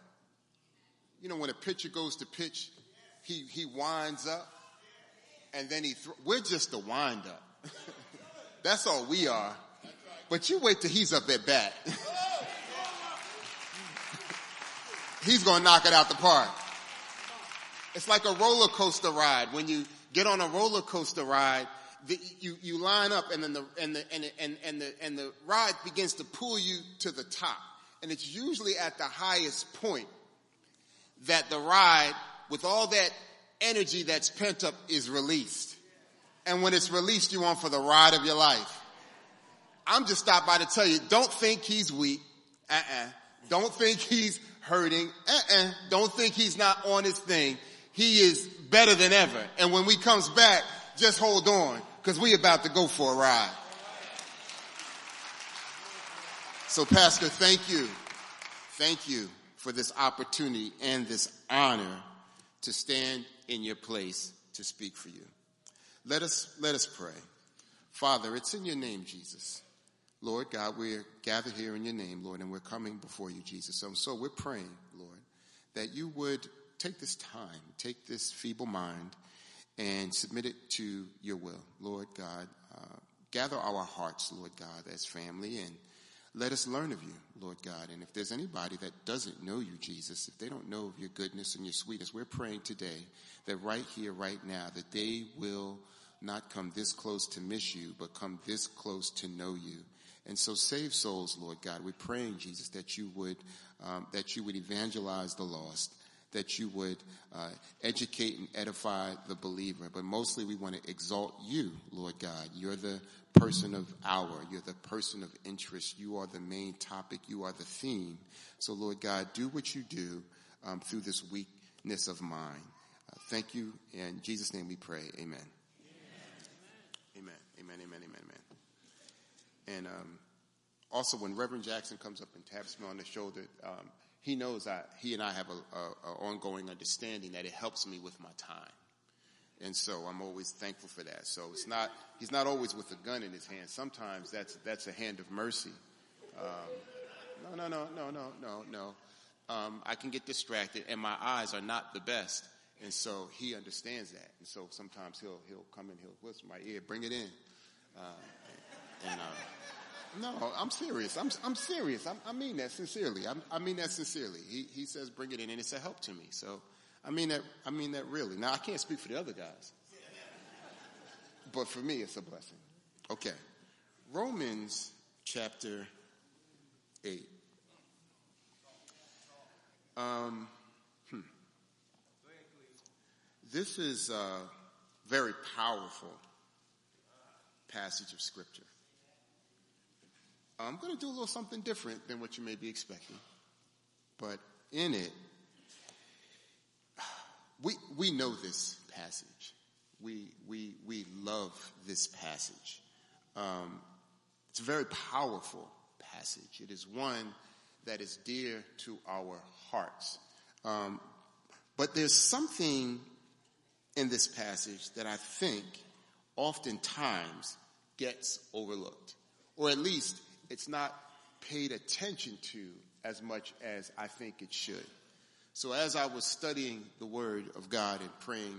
You know, when a pitcher goes to pitch, he he winds up, and then he th- we're just the wind up. That's all we are. But you wait till he's up at bat. He's going to knock it out the park. It's like a roller coaster ride. When you get on a roller coaster ride, the, you, you line up and then the, and the, and the, and, and the, and the ride begins to pull you to the top. And it's usually at the highest point that the ride, with all that energy that's pent up, is released. And when it's released, you're on for the ride of your life. I'm just stopped by to tell you, don't think he's weak. Uh-uh. Don't think he's hurting. Uh-uh. Don't think he's not on his thing. He is better than ever. And when we comes back, just hold on, because we about to go for a ride. So, Pastor, thank you. Thank you for this opportunity and this honor to stand in your place to speak for you. Let us, let us pray. Father, it's in your name, Jesus. Lord God, we're gathered here in your name, Lord, and we're coming before you, Jesus. And so we're praying, Lord, that you would take this time, take this feeble mind, and submit it to your will. Lord God, uh, gather our hearts, Lord God, as family, and let us learn of you, Lord God. And if there's anybody that doesn't know you, Jesus, if they don't know of your goodness and your sweetness, we're praying today that right here, right now, that they will not come this close to miss you, but come this close to know you. And so save souls, Lord God. We're praying, Jesus, that you would, um, that you would evangelize the lost, that you would uh, educate and edify the believer. But mostly we want to exalt you, Lord God. You're the person of hour. You're the person of interest. You are the main topic. You are the theme. So, Lord God, do what you do um, through this weakness of mine. Uh, thank you. In Jesus' name we pray. Amen. Amen. Amen. Amen. Amen. Amen. And um, also, when Reverend Jackson comes up and taps me on the shoulder, um, he knows I, he and I have an ongoing understanding that it helps me with my time. And so I'm always thankful for that. So it's not, he's not always with a gun in his hand. Sometimes that's, that's a hand of mercy. Um, no, no, no, no, no, no, no. Um, I can get distracted and my eyes are not the best. And so he understands that. And so sometimes he'll, he'll come in, he'll whisper my ear, bring it in. Uh, and, and uh, no, I'm serious. I'm, I'm serious. I'm, I mean that sincerely. I'm, I mean that sincerely. He, he says, bring it in, and it's a help to me. So, I mean that, I mean that really. Now, I can't speak for the other guys, but for me, it's a blessing. Okay. Romans chapter eight. Um, hmm. This is a very powerful passage of scripture. I'm going to do a little something different than what you may be expecting, but in it, We we know this passage. We we we love this passage. Um, it's a very powerful passage. It is one that is dear to our hearts. Um, but there's something in this passage that I think oftentimes gets overlooked, or at least it's not paid attention to as much as I think it should. So as I was studying the Word of God and praying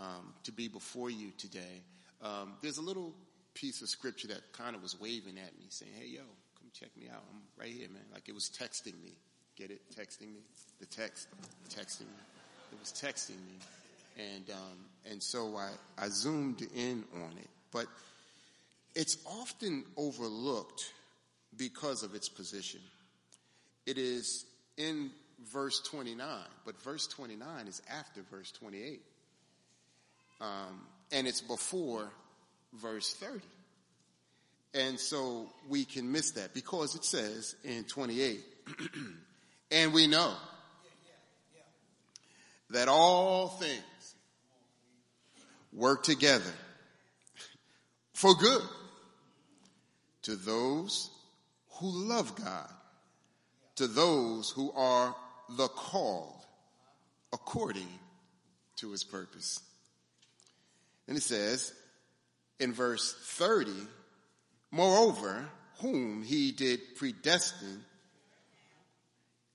um, to be before you today, um, there's a little piece of scripture that kind of was waving at me, saying, hey, yo, come check me out. I'm right here, man. Like it was texting me. Get it? Texting me? The text. Texting me. It was texting me. And um, and so I, I zoomed in on it. But it's often overlooked because of its position. It is in verse twenty-nine, but verse twenty-nine is after verse twenty-eight. Um, and it's before verse thirty. And so we can miss that because it says in twenty-eight, and we know that all things work together for good to those who love God, to those who are the called according to his purpose. And it says in verse thirty, moreover, whom he did predestine,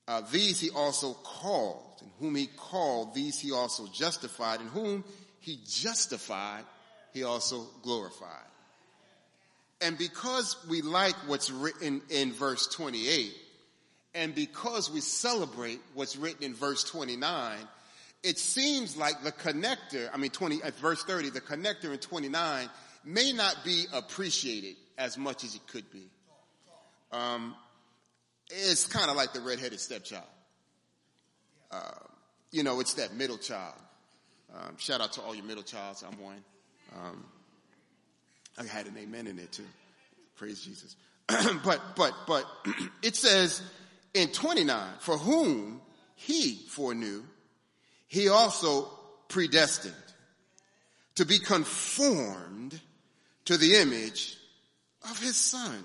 uh, these he also called, and whom he called, these he also justified, and whom he justified, he also glorified. And because we like what's written in verse twenty-eight, and because we celebrate what's written in verse twenty-nine, it seems like the connector, I mean, twenty at verse thirty, the connector in twenty-nine may not be appreciated as much as it could be. Um, it's kind of like the redheaded stepchild. Uh, you know, it's that middle child. Um, shout out to all your middle childs. I'm one. Um, I had an amen in there too. Praise Jesus. but, but, but it says, in twenty-nine, for whom he foreknew, he also predestined to be conformed to the image of his Son,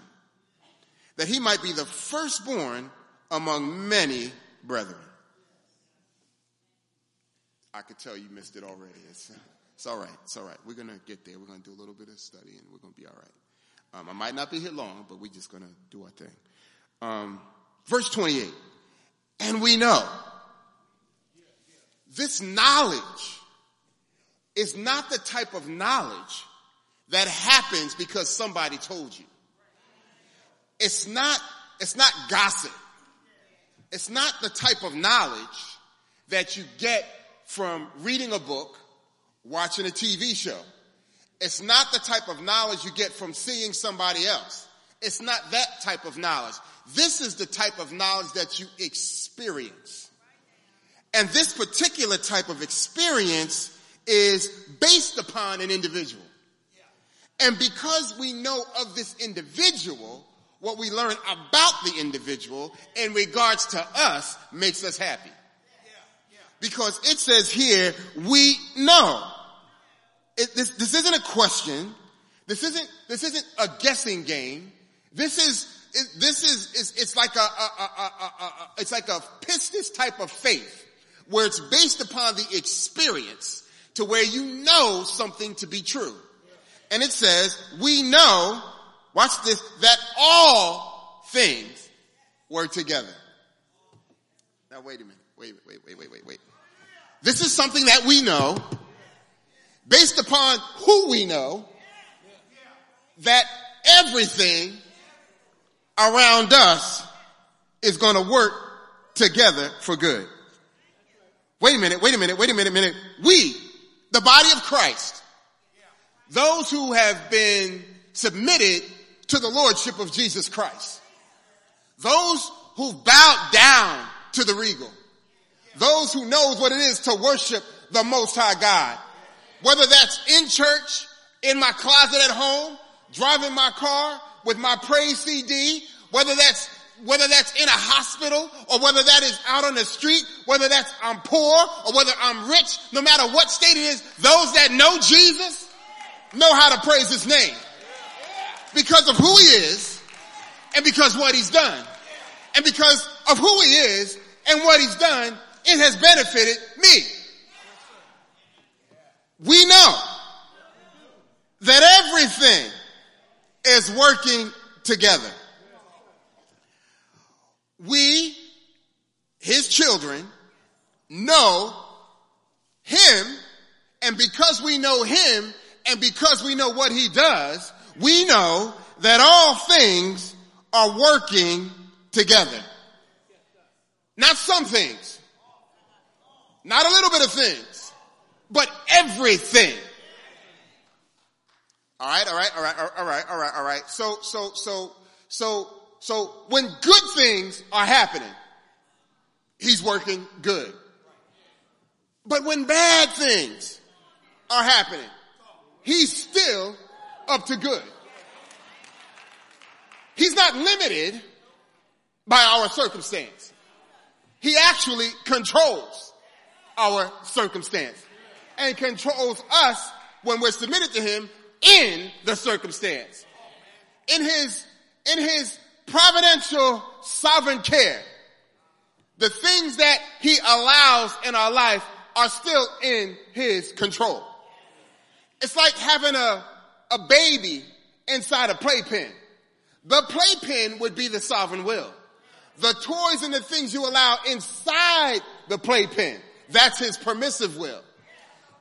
that he might be the firstborn among many brethren. I could tell you missed it already. It's, it's all right. It's all right. We're going to get there. We're going to do a little bit of study and we're going to be all right. Um, I might not be here long, but we're just going to do our thing. Um, Verse twenty-eight, and we know this knowledge is not the type of knowledge that happens because somebody told you. It's not, it's not gossip. It's not the type of knowledge that you get from reading a book, watching a T V show. It's not the type of knowledge you get from seeing somebody else. It's not that type of knowledge. This is the type of knowledge that you experience. And this particular type of experience is based upon an individual. Yeah. And because we know of this individual, what we learn about the individual in regards to us makes us happy. Yeah. Yeah. Because it says here, we know. It, this, this isn't a question. This isn't, this isn't a guessing game. This is, it, this is, it's, it's like a, a, a, a, a, it's like a pistis type of faith where it's based upon the experience to where you know something to be true. And it says, we know, watch this, that all things work together. Now wait a minute, wait, wait, wait, wait, wait, wait. This is something that we know based upon who we know, that everything around us is going to work together for good. Wait a minute, wait a minute, wait a minute, minute. We, the body of Christ, those who have been submitted to the Lordship of Jesus Christ, those who bowed down to the regal, those who knows what it is to worship the Most High God, whether that's in church, in my closet at home, driving my car with my praise C D, whether that's whether that's in a hospital or whether that is out on the street, whether that's I'm poor or whether I'm rich, no matter what state it is, those that know Jesus know how to praise his name because of who he is and because what he's done. And because of who he is and what he's done, it has benefited me. We know that everything is working together. We, his children, know him, and because we know him, and because we know what he does, we know that all things are working together. Not some things, not a little bit of things, but everything. All right, all right, all right, all right, all right, all right. So, so, so, so, so when good things are happening, he's working good. But when bad things are happening, he's still up to good. He's not limited by our circumstance. He actually controls our circumstance and controls us when we're submitted to him in the circumstance. In his, in his providential sovereign care, the things that he allows in our life are still in his control. It's like having a, a baby inside a playpen. The playpen would be the sovereign will. The toys and the things you allow inside the playpen, that's his permissive will.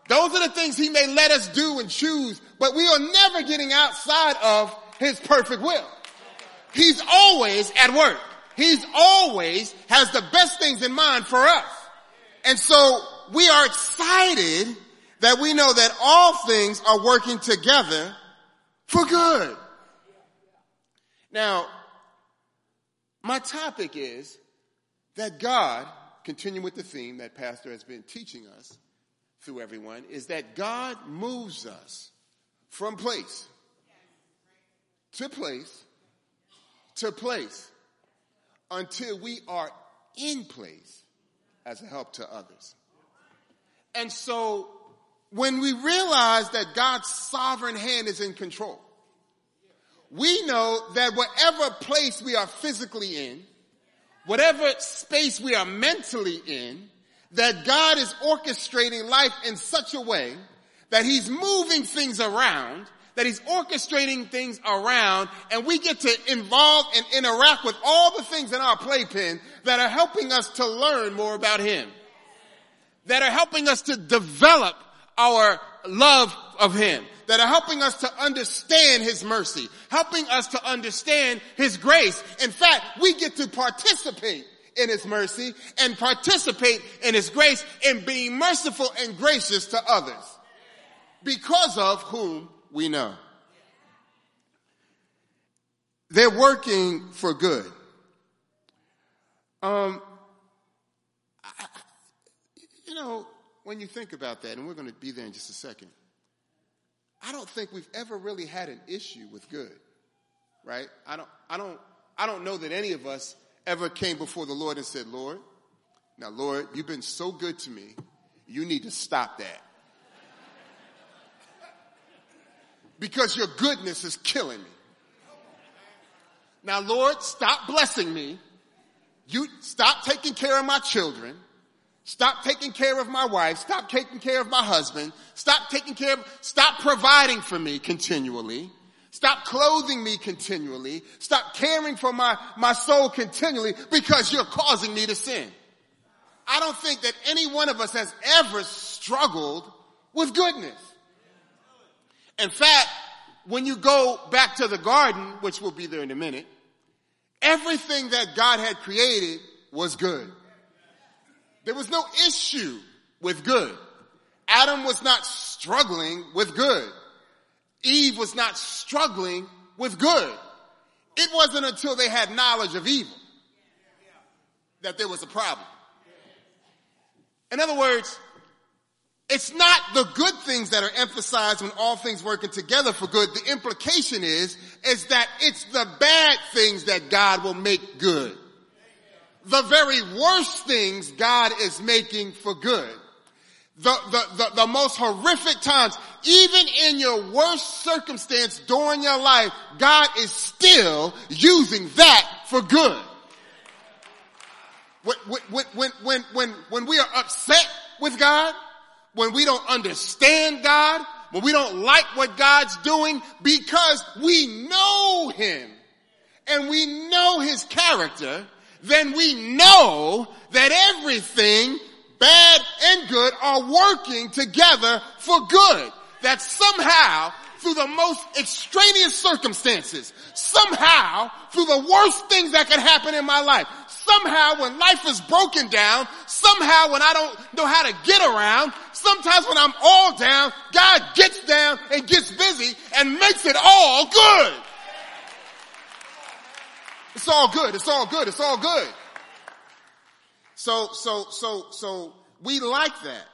Those are the things he may let us do and choose, but we are never getting outside of his perfect will. He's always at work. He's always has the best things in mind for us. And so we are excited that we know that all things are working together for good. Now, my topic is that God, continuing with the theme that Pastor has been teaching us, through everyone, is that God moves us from place to place to place until we are in place as a help to others. And so when we realize that God's sovereign hand is in control, we know that whatever place we are physically in, whatever space we are mentally in, that God is orchestrating life in such a way that he's moving things around, that he's orchestrating things around, and we get to involve and interact with all the things in our playpen that are helping us to learn more about him, that are helping us to develop our love of him, that are helping us to understand his mercy, helping us to understand his grace. In fact, we get to participate in his mercy and participate in his grace in being merciful and gracious to others because of whom we know. They're working for good. Um, know, when you think about that, and we're going to be there in just a second, I don't think we've ever really had an issue with good, right? I don't, I don't, I don't know that any of us ever came before the Lord and said, Lord, now, Lord, you've been so good to me. You need to stop that. Because your goodness is killing me. Now, Lord, stop blessing me. You stop taking care of my children. Stop taking care of my wife. Stop taking care of my husband. Stop taking care of, stop providing for me continually. Stop clothing me continually. Stop caring for my, my soul continually, because you're causing me to sin. I don't think that any one of us has ever struggled with goodness. In fact, when you go back to the garden, which will be there in a minute, everything that God had created was good. There was no issue with good. Adam was not struggling with good. Eve was not struggling with good. It wasn't until they had knowledge of evil that there was a problem. In other words, it's not the good things that are emphasized when all things working together for good. The implication is, is that it's the bad things that God will make good. The very worst things God is making for good. The, the, the, the most horrific times, even in your worst circumstance during your life, God is still using that for good. When, when, when, when, when we are upset with God, when we don't understand God, when we don't like what God's doing, because we know Him and we know His character, then we know that everything, bad and good, are working together for good. That somehow, through the most extraneous circumstances, somehow, through the worst things that could happen in my life, somehow when life is broken down, somehow when I don't know how to get around, sometimes when I'm all down, God gets down and gets busy and makes it all good. It's all good. It's all good. It's all good. So, so, so, so we like that.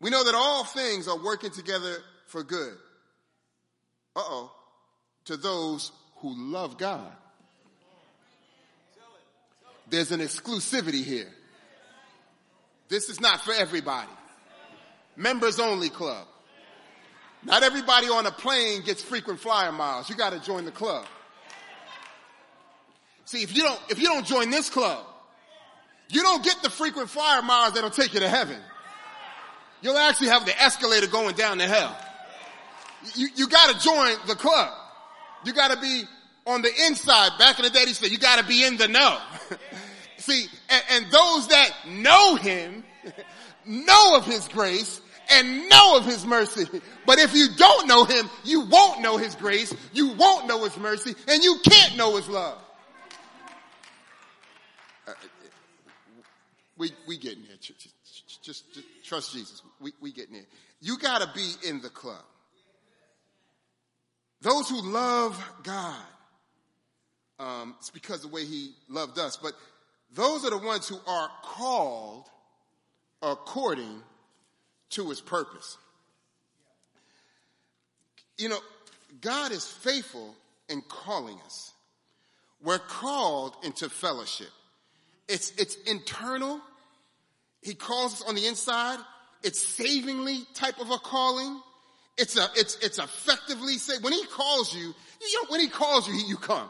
We know that all things are working together for good. Uh-oh. To those who love God. There's an exclusivity here. This is not for everybody. Members only club. Not everybody on a plane gets frequent flyer miles. You got to join the club. See, if you don't, if you don't join this club, you don't get the frequent flyer miles that'll take you to heaven. You'll actually have the escalator going down to hell. You, you got to join the club. You got to be on the inside. Back in the day, he said, you got to be in the know. See, and, and those that know Him, know of His grace, and know of His mercy. But if you don't know Him, you won't know His grace, you won't know His mercy, and you can't know His love. Uh, we we getting here. Just, just, just trust Jesus. We we getting here. You got to be in the club. Those who love God. Um, it's because of the way He loved us. But those are the ones who are called according to His purpose. You know, God is faithful in calling us. We're called into fellowship. It's, it's internal. He calls us on the inside. It's savingly type of a calling. It's a, it's, it's effectively say, when He calls you, you know, when He calls you, you come.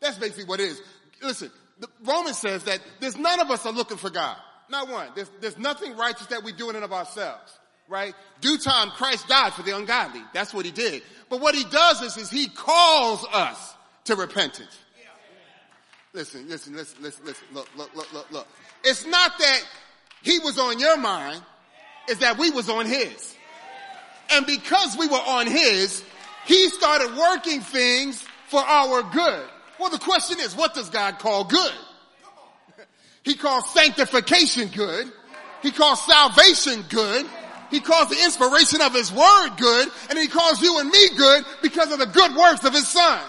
That's basically what it is. Listen, the Romans says that there's none of us are looking for God. Not one. There's, there's nothing righteous that we do in and of ourselves, right? Due time, Christ died for the ungodly. That's what He did. But what He does is, is He calls us to repentance. Yeah. Listen, listen, listen, listen, listen. Look, look, look, look, look. It's not that He was on your mind. It's that we was on His. And because we were on His, He started working things for our good. Well, the question is, what does God call good? He calls sanctification good. He calls salvation good. He calls the inspiration of His word good. And He calls you and me good because of the good works of His Son.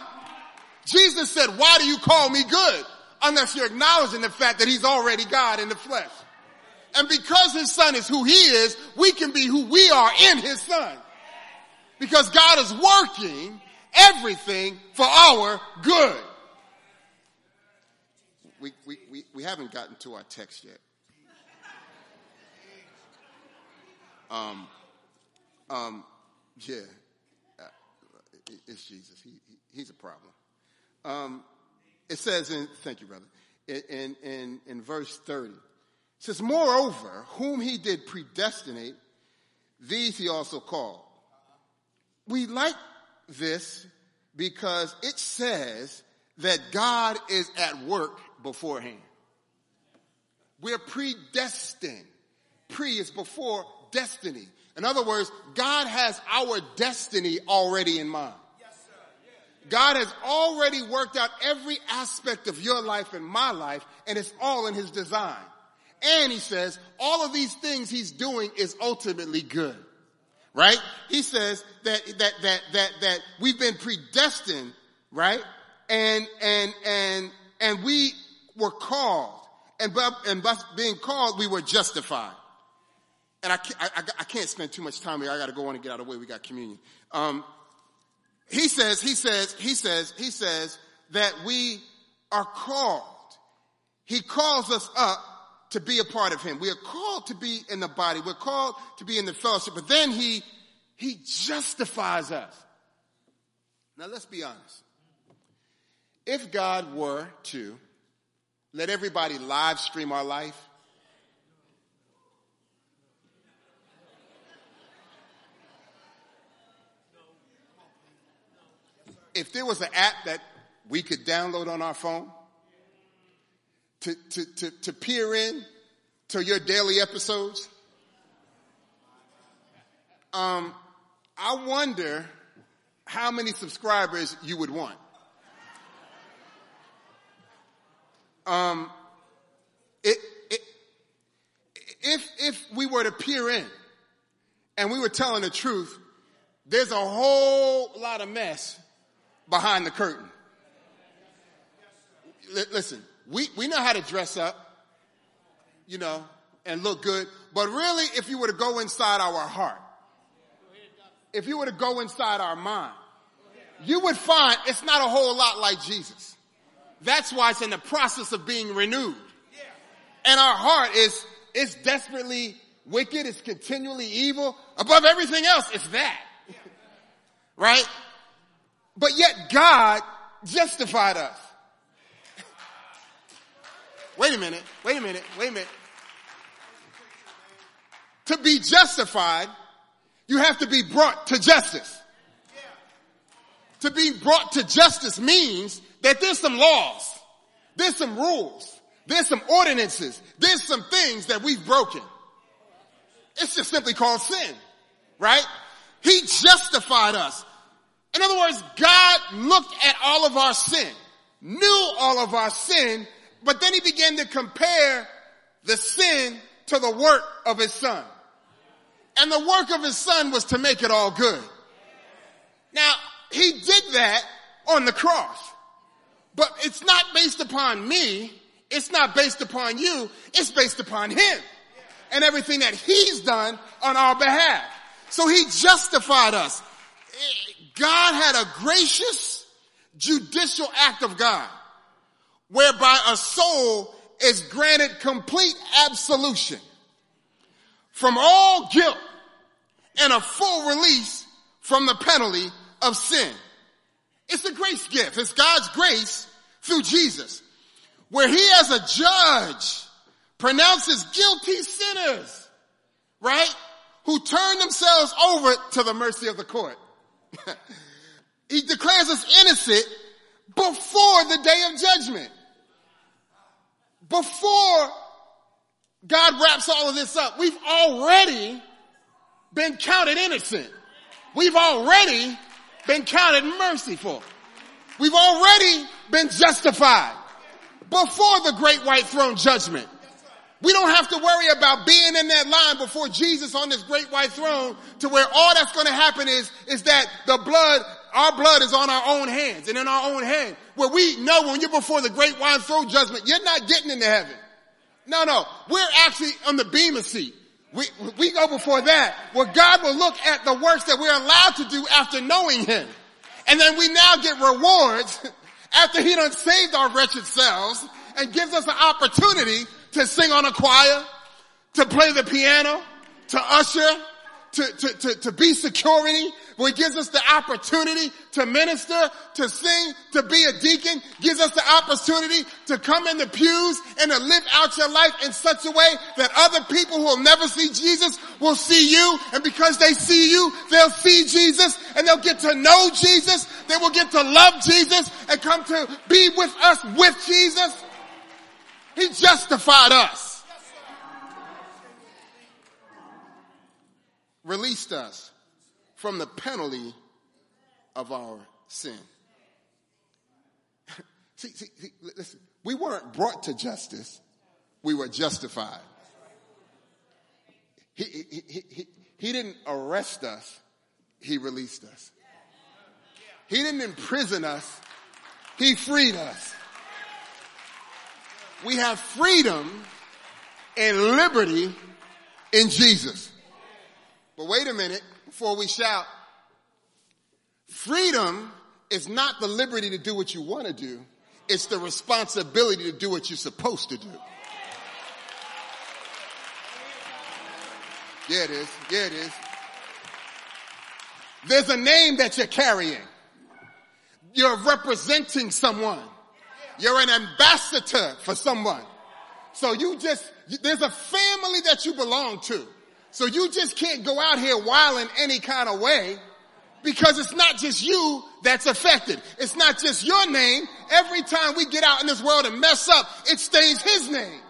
Jesus said, why do you call me good? Unless you're acknowledging the fact that He's already God in the flesh. And because his son is who he is, we can be who we are in his son. Because God is working everything for our good. We, we, we, we haven't gotten to our text yet. Um, um, yeah, uh, it's Jesus. He, he, he's a problem. Um, it says in, thank you, brother, in, in, in verse thirty, it says, moreover, whom he did predestinate, these he also called. We like this because it says that God is at work beforehand. We're predestined. Pre is before destiny. In other words, God has our destiny already in mind. God has already worked out every aspect of your life and my life, and it's all in his design. And he says, all of these things he's doing is ultimately good. Right? He says that, that, that, that, that we've been predestined, right? And, and, and, and we were called. And by, and by being called, we were justified. And I can't, I, I can't spend too much time here. I gotta go on and get out of the way. We got communion. Um, he says, he says, he says, he says that we are called. He calls us up to be a part of him. We are called to be in the body. We're called to be in the fellowship. But then he, he justifies us. Now let's be honest. If God were to let everybody live stream our life, if there was an app that we could download on our phone, To, to, to, to peer in to your daily episodes. Um, I wonder how many subscribers you would want. Um, it, it, if, if we were to peer in and we were telling the truth, there's a whole lot of mess behind the curtain. L- listen. We we know how to dress up, you know, and look good. But really, if you were to go inside our heart, if you were to go inside our mind, you would find it's not a whole lot like Jesus. That's why it's in the process of being renewed. And our heart is, it's desperately wicked. It's continually evil. Above everything else, it's that. Right? But yet God justified us. Wait a minute, wait a minute, wait a minute. To be justified, you have to be brought to justice. To be brought to justice means that there's some laws, there's some rules, there's some ordinances, there's some things that we've broken. It's just simply called sin, right? He justified us. In other words, God looked at all of our sin, knew all of our sin, but then he began to compare the sin to the work of his son. And the work of his son was to make it all good. Now, he did that on the cross. But it's not based upon me. It's not based upon you. It's based upon him and everything that he's done on our behalf. So he justified us. God had a gracious, judicial act of God, whereby a soul is granted complete absolution from all guilt and a full release from the penalty of sin. It's a grace gift. It's God's grace through Jesus, where he as a judge pronounces guilty sinners, right, who turn themselves over to the mercy of the court. He declares us innocent before the day of judgment. Before God wraps all of this up, we've already been counted innocent. We've already been counted merciful. We've already been justified before the great white throne judgment. We don't have to worry about being in that line before Jesus on this great white throne, to where all that's going to happen is, is that the blood, our blood is on our own hands and in our own hand, where we know when you're before the great white throne judgment, you're not getting into heaven. No, no. We're actually on the Bema seat. We, we go before that, where God will look at the works that we're allowed to do after knowing him. And then we now get rewards after he done saved our wretched selves and gives us an opportunity to sing on a choir, to play the piano, to usher, to, to, to, to be security, where he gives us the opportunity to minister, to sing, to be a deacon, gives us the opportunity to come in the pews and to live out your life in such a way that other people who will never see Jesus will see you, and because they see you, they'll see Jesus, and they'll get to know Jesus, they will get to love Jesus, and come to be with us with Jesus. He justified us. Released us from the penalty of our sin. see, see, see, listen, we weren't brought to justice. We were justified. He, he, he, he, he didn't arrest us. He released us. He didn't imprison us. He freed us. We have freedom and liberty in Jesus. But wait a minute before we shout. Freedom is not the liberty to do what you want to do. It's the responsibility to do what you're supposed to do. Yeah, it is. Yeah, it is. There's a name that you're carrying. You're representing someone. You're an ambassador for someone. So you just, there's a family that you belong to. So you just can't go out here wilding any kind of way, because it's not just you that's affected. It's not just your name. Every time we get out in this world and mess up, it stains his name.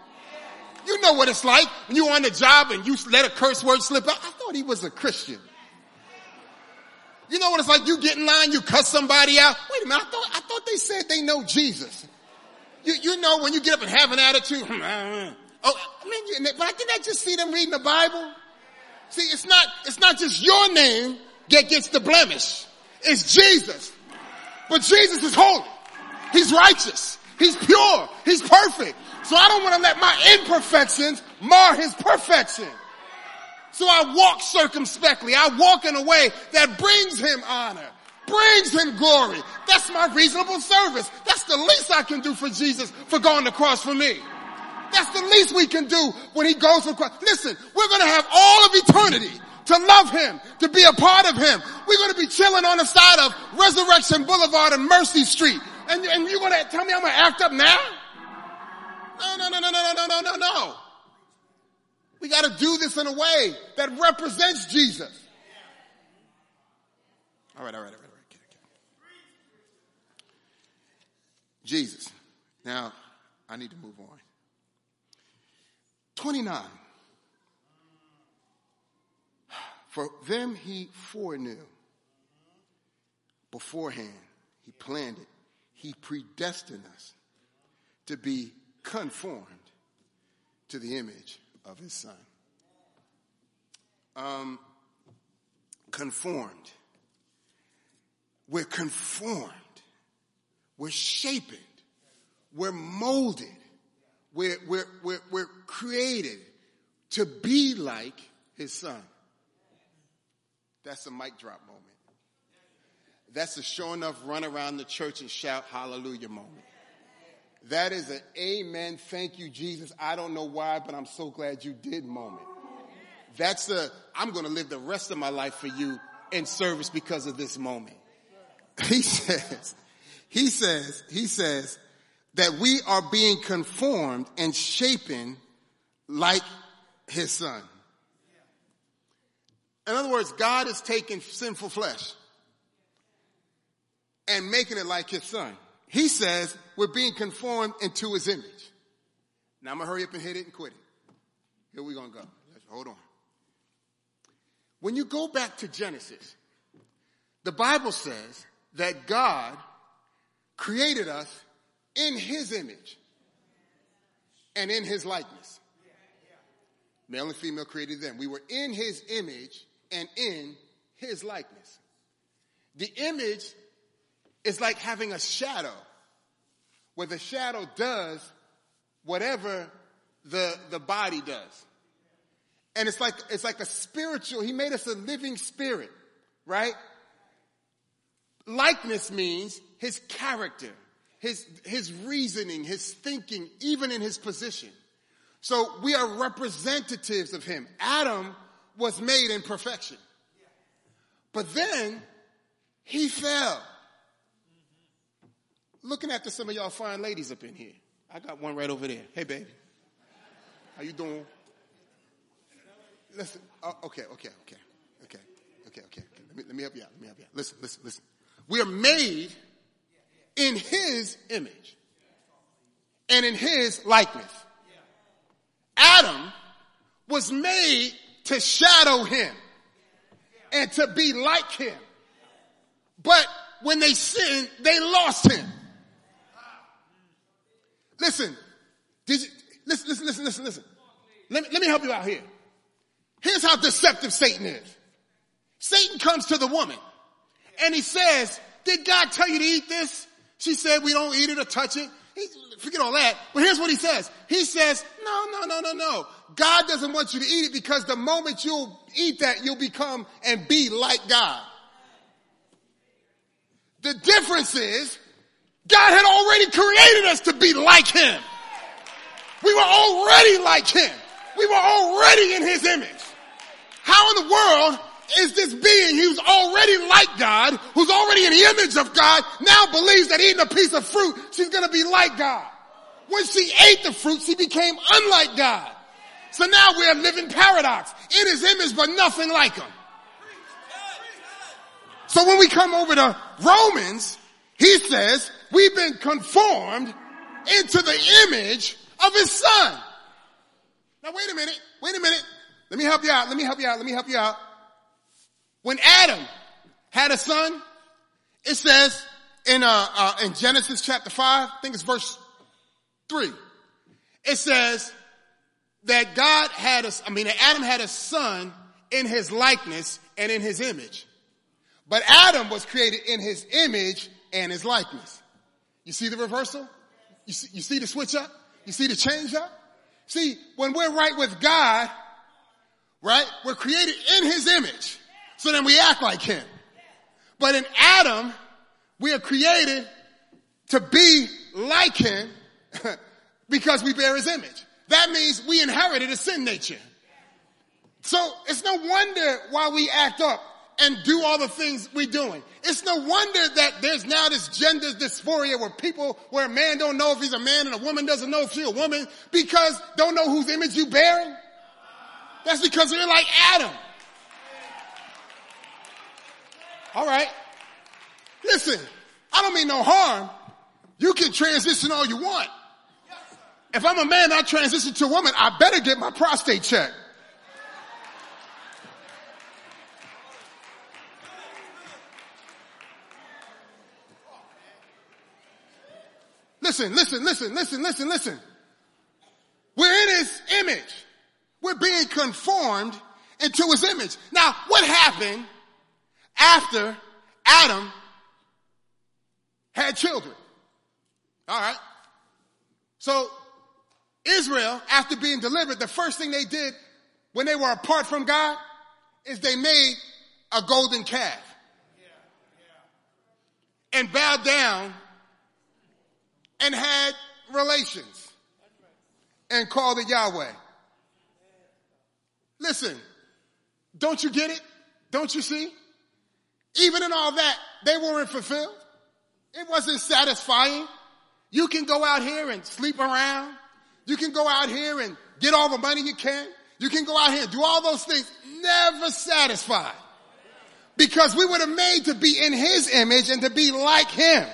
You know what it's like when you're on the job and you let a curse word slip out. I thought he was a Christian. You know what it's like? You get in line, you cuss somebody out. Wait a minute, I thought, I thought they said they know Jesus. You, you know when you get up and have an attitude. Oh, I mean, but didn't I just see them reading the Bible? See, it's not, it's not just your name that gets the blemish. It's Jesus. But Jesus is holy. He's righteous. He's pure. He's perfect. So I don't want to let my imperfections mar his perfection. So I walk circumspectly. I walk in a way that brings him honor, brings him glory. That's my reasonable service. That's the least I can do for Jesus for going to cross for me. That's the least we can do when he goes to Christ. Listen, we're going to have all of eternity to love him, to be a part of him. We're going to be chilling on the side of Resurrection Boulevard and Mercy Street. And, and you're going to tell me I'm going to act up now? No, no, no, no, no, no, no, no, no. We got to do this in a way that represents Jesus. All right, all right, all right, all right. Jesus. Now, I need to move on. twenty-nine. For them he foreknew. Beforehand, he planned it. He predestined us to be conformed to the image of his son. Um, conformed. We're conformed. We're shaped. We're molded. We're, we're, we're, we're created to be like his son. That's a mic drop moment. That's a sure enough run around the church and shout hallelujah moment. That is an amen, thank you, Jesus. I don't know why, but I'm so glad you did moment. That's a, I'm going to live the rest of my life for you in service because of this moment. He says, he says, he says, that we are being conformed and shapen like his son. In other words, God is taking sinful flesh and making it like his son. He says we're being conformed into his image. Now I'm going to hurry up and hit it and quit it. Here we're going to go. Hold on. When you go back to Genesis, the Bible says that God created us in his image and in his likeness. Male and female created them. We were in his image and in his likeness. The image is like having a shadow, where the shadow does whatever the, the body does. And it's like, it's like a spiritual, he made us a living spirit, right? Likeness means his character, his, his reasoning, his thinking, even in his position. So we are representatives of him. Adam was made in perfection. But then he fell. Looking after some of y'all fine ladies up in here. I got one right over there. Hey, baby. How you doing? Listen. Oh, okay, okay, okay, okay, okay, okay. Let me, let me help you out. Let me help you out. Listen, listen, listen. We are made in his image and in his likeness. Adam was made to shadow him and to be like him. But when they sinned, they lost him. Listen, did you, listen, listen, listen, listen, listen. Let me, let me help you out here. Here's how deceptive Satan is. Satan comes to the woman and he says, did God tell you to eat this? She said, we don't eat it or touch it. He, forget all that. But here's what he says. He says, no, no, no, no, no. God doesn't want you to eat it because the moment you'll eat that, you'll become and be like God. The difference is, God had already created us to be like him. We were already like him. We were already in his image. How in the world is this being who's already like God, who's already in the image of God, now believes that eating a piece of fruit, she's going to be like God? When she ate the fruit, she became unlike God. So now we're a living paradox. In his image, but nothing like him. So when we come over to Romans, he says, we've been conformed into the image of his son. Now wait a minute, wait a minute. Let me help you out, let me help you out, let me help you out. When Adam had a son, it says in, uh, uh, in Genesis chapter five, I think it's verse three. It says that God had a, I mean, Adam had a son in his likeness and in his image. But Adam was created in his image and his likeness. You see the reversal? You see, you see the switch up? You see the change up? See, when we're right with God, right, we're created in his image. So then we act like him. But in Adam, we are created to be like him because we bear his image. That means we inherited a sin nature. So it's no wonder why we act up and do all the things we're doing. It's no wonder that there's now this gender dysphoria where people, where a man don't know if he's a man and a woman doesn't know if she's a woman because don't know whose image you bearing. That's because you're like Adam. All right. Listen, I don't mean no harm. You can transition all you want. If I'm a man, I transition to a woman, I better get my prostate checked. Listen, listen, listen, listen, listen, listen. We're in his image. We're being conformed into his image. Now, what happened after Adam had children? All right. So Israel, after being delivered, the first thing they did when they were apart from God is they made a golden calf and bowed down and had relations and called it Yahweh. Listen, don't you get it? Don't you see? Even in all that, they weren't fulfilled. It wasn't satisfying. You can go out here and sleep around. You can go out here and get all the money you can. You can go out here and do all those things. Never satisfied. Because we were made to be in his image and to be like him.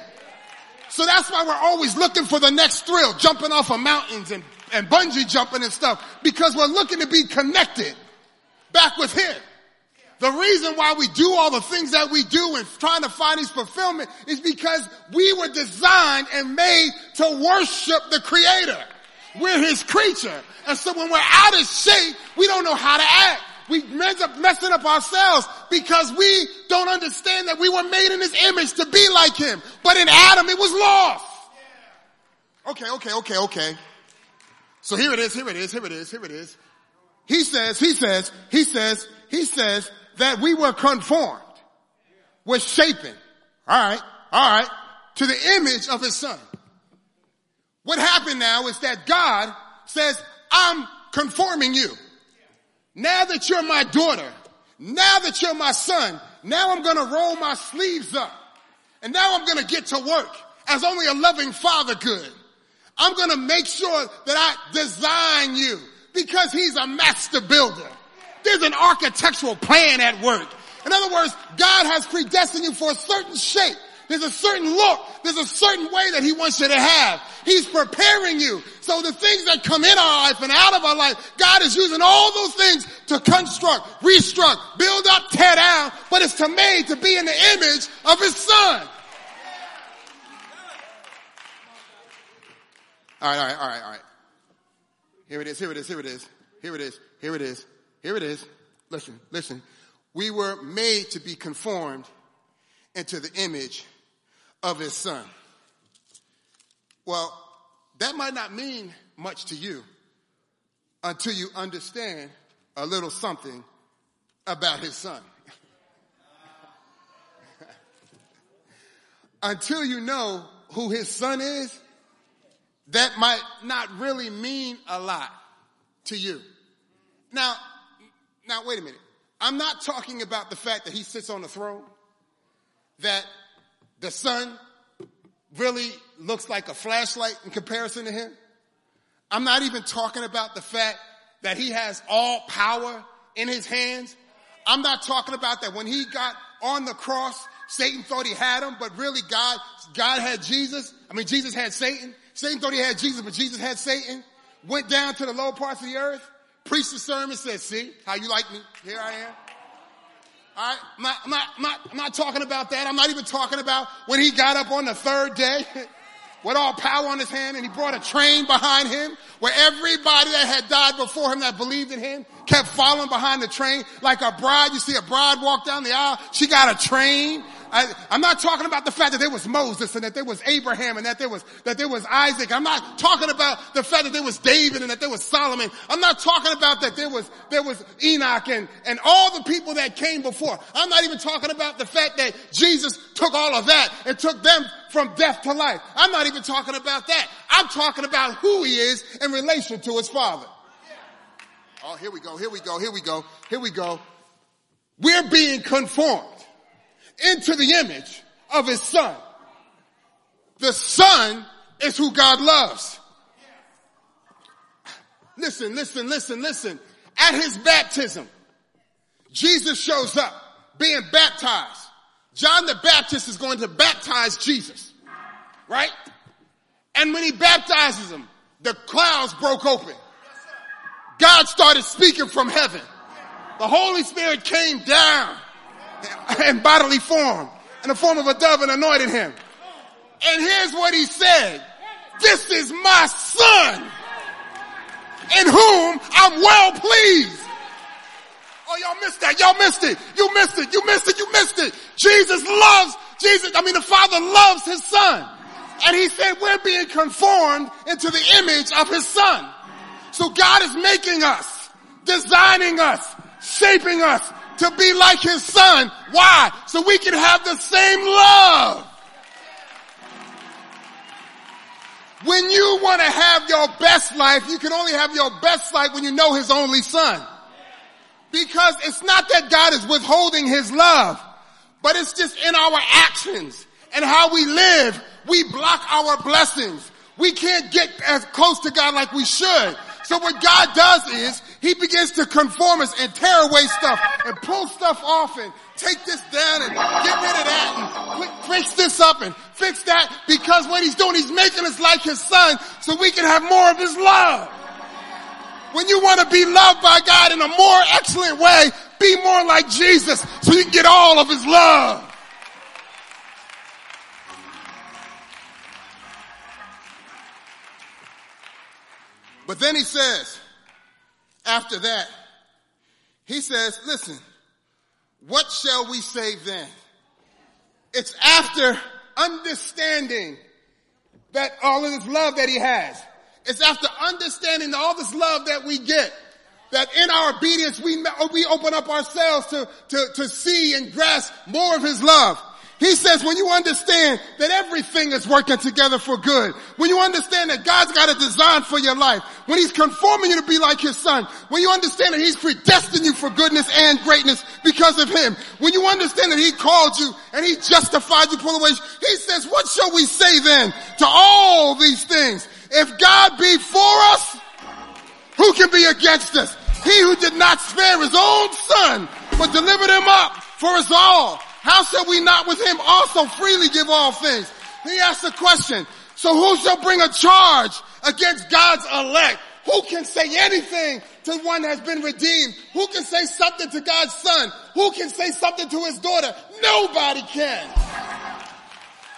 So that's why we're always looking for the next thrill, jumping off of mountains and, and bungee jumping and stuff, because we're looking to be connected back with him. The reason why we do all the things that we do and trying to find his fulfillment is because we were designed and made to worship the creator. We're his creature. And so when we're out of shape, we don't know how to act. We end up messing up ourselves because we don't understand that we were made in his image to be like him. But in Adam, it was lost. Okay, okay, okay, okay. So here it is, here it is, here it is, here it is. He says, he says, he says, he says that we were conformed, were shaping, all right, all right, to the image of his son. What happened now is that God says, I'm conforming you. Now that you're my daughter, now that you're my son, now I'm going to roll my sleeves up. And now I'm going to get to work as only a loving father could. I'm going to make sure that I design you because he's a master builder. There's an architectural plan at work. In other words, God has predestined you for a certain shape. There's a certain look. There's a certain way that he wants you to have. He's preparing you. So the things that come in our life and out of our life, God is using all those things to construct, restruct, build up, tear down, but it's to made to be in the image of his son. All right, all right, all right, all right. Here it is, here it is, here it is, here it is, here it is, here it is. Listen, listen. We were made to be conformed into the image of his son. Well, that might not mean much to you until you understand a little something about his son. Until you know who his son is, that might not really mean a lot to you. Now, now wait a minute. I'm not talking about the fact that he sits on the throne, that the son really looks like a flashlight in comparison to him. I'm not even talking about the fact that he has all power in his hands. I'm not talking about that when he got on the cross, Satan thought he had him, but really God, God had Jesus. I mean, Jesus had Satan. Satan thought he had Jesus, but Jesus had Satan. Went down to the lower parts of the earth, preached a sermon, said, see, how you like me? Here I am. All right, I'm not, I'm, not, I'm, not, I'm not talking about that. I'm not even talking about when he got up on the third day with all power on his hand and he brought a train behind him where everybody that had died before him that believed in him kept following behind the train like a bride. You see a bride walk down the aisle. She got a train. I, I'm not talking about the fact that there was Moses and that there was Abraham and that there was, that there was Isaac. I'm not talking about the fact that there was David and that there was Solomon. I'm not talking about that there was, there was Enoch and, and all the people that came before. I'm not even talking about the fact that Jesus took all of that and took them from death to life. I'm not even talking about that. I'm talking about who he is in relation to his father. Oh, here we go, here we go, here we go, here we go. We're being conformed into the image of his son. The son is who God loves. Listen, listen, listen, listen. At his baptism, Jesus shows up being baptized. John the Baptist is going to baptize Jesus, right? And when he baptizes him, the clouds broke open. God started speaking from heaven. The Holy Spirit came down in bodily form, in the form of a dove, and anointed him. And here's what he said. This is my son, in whom I'm well pleased. Oh, y'all missed that. Y'all missed it. You missed it. You missed it. You missed it. Jesus loves, Jesus, I mean the Father loves his son. And he said we're being conformed into the image of his son. So God is making us, designing us, shaping us, to be like his son. Why? So we can have the same love. When you want to have your best life, you can only have your best life when you know his only son. Because it's not that God is withholding his love, but it's just in our actions and how we live, we block our blessings. We can't get as close to God like we should. So what God does is he begins to conform us and tear away stuff and pull stuff off and take this down and get rid of that and fix this up and fix that, because what he's doing, he's making us like his son so we can have more of his love. When you want to be loved by God in a more excellent way, be more like Jesus so you can get all of his love. But then he says, after that, he says, listen, what shall we say then? It's after understanding that all of this love that he has. It's after understanding all this love that we get, that in our obedience, we we open up ourselves to, to, to see and grasp more of his love. He says when you understand that everything is working together for good, when you understand that God's got a design for your life, when he's conforming you to be like his son, when you understand that he's predestined you for goodness and greatness because of him, when you understand that he called you and he justified you, pull away, he says, what shall we say then to all these things? If God be for us, who can be against us? He who did not spare his own son, but delivered him up for us all, how shall we not with him also freely give all things? He asked the question, so who shall bring a charge against God's elect? Who can say anything to one that has been redeemed? Who can say something to God's son? Who can say something to his daughter? Nobody can.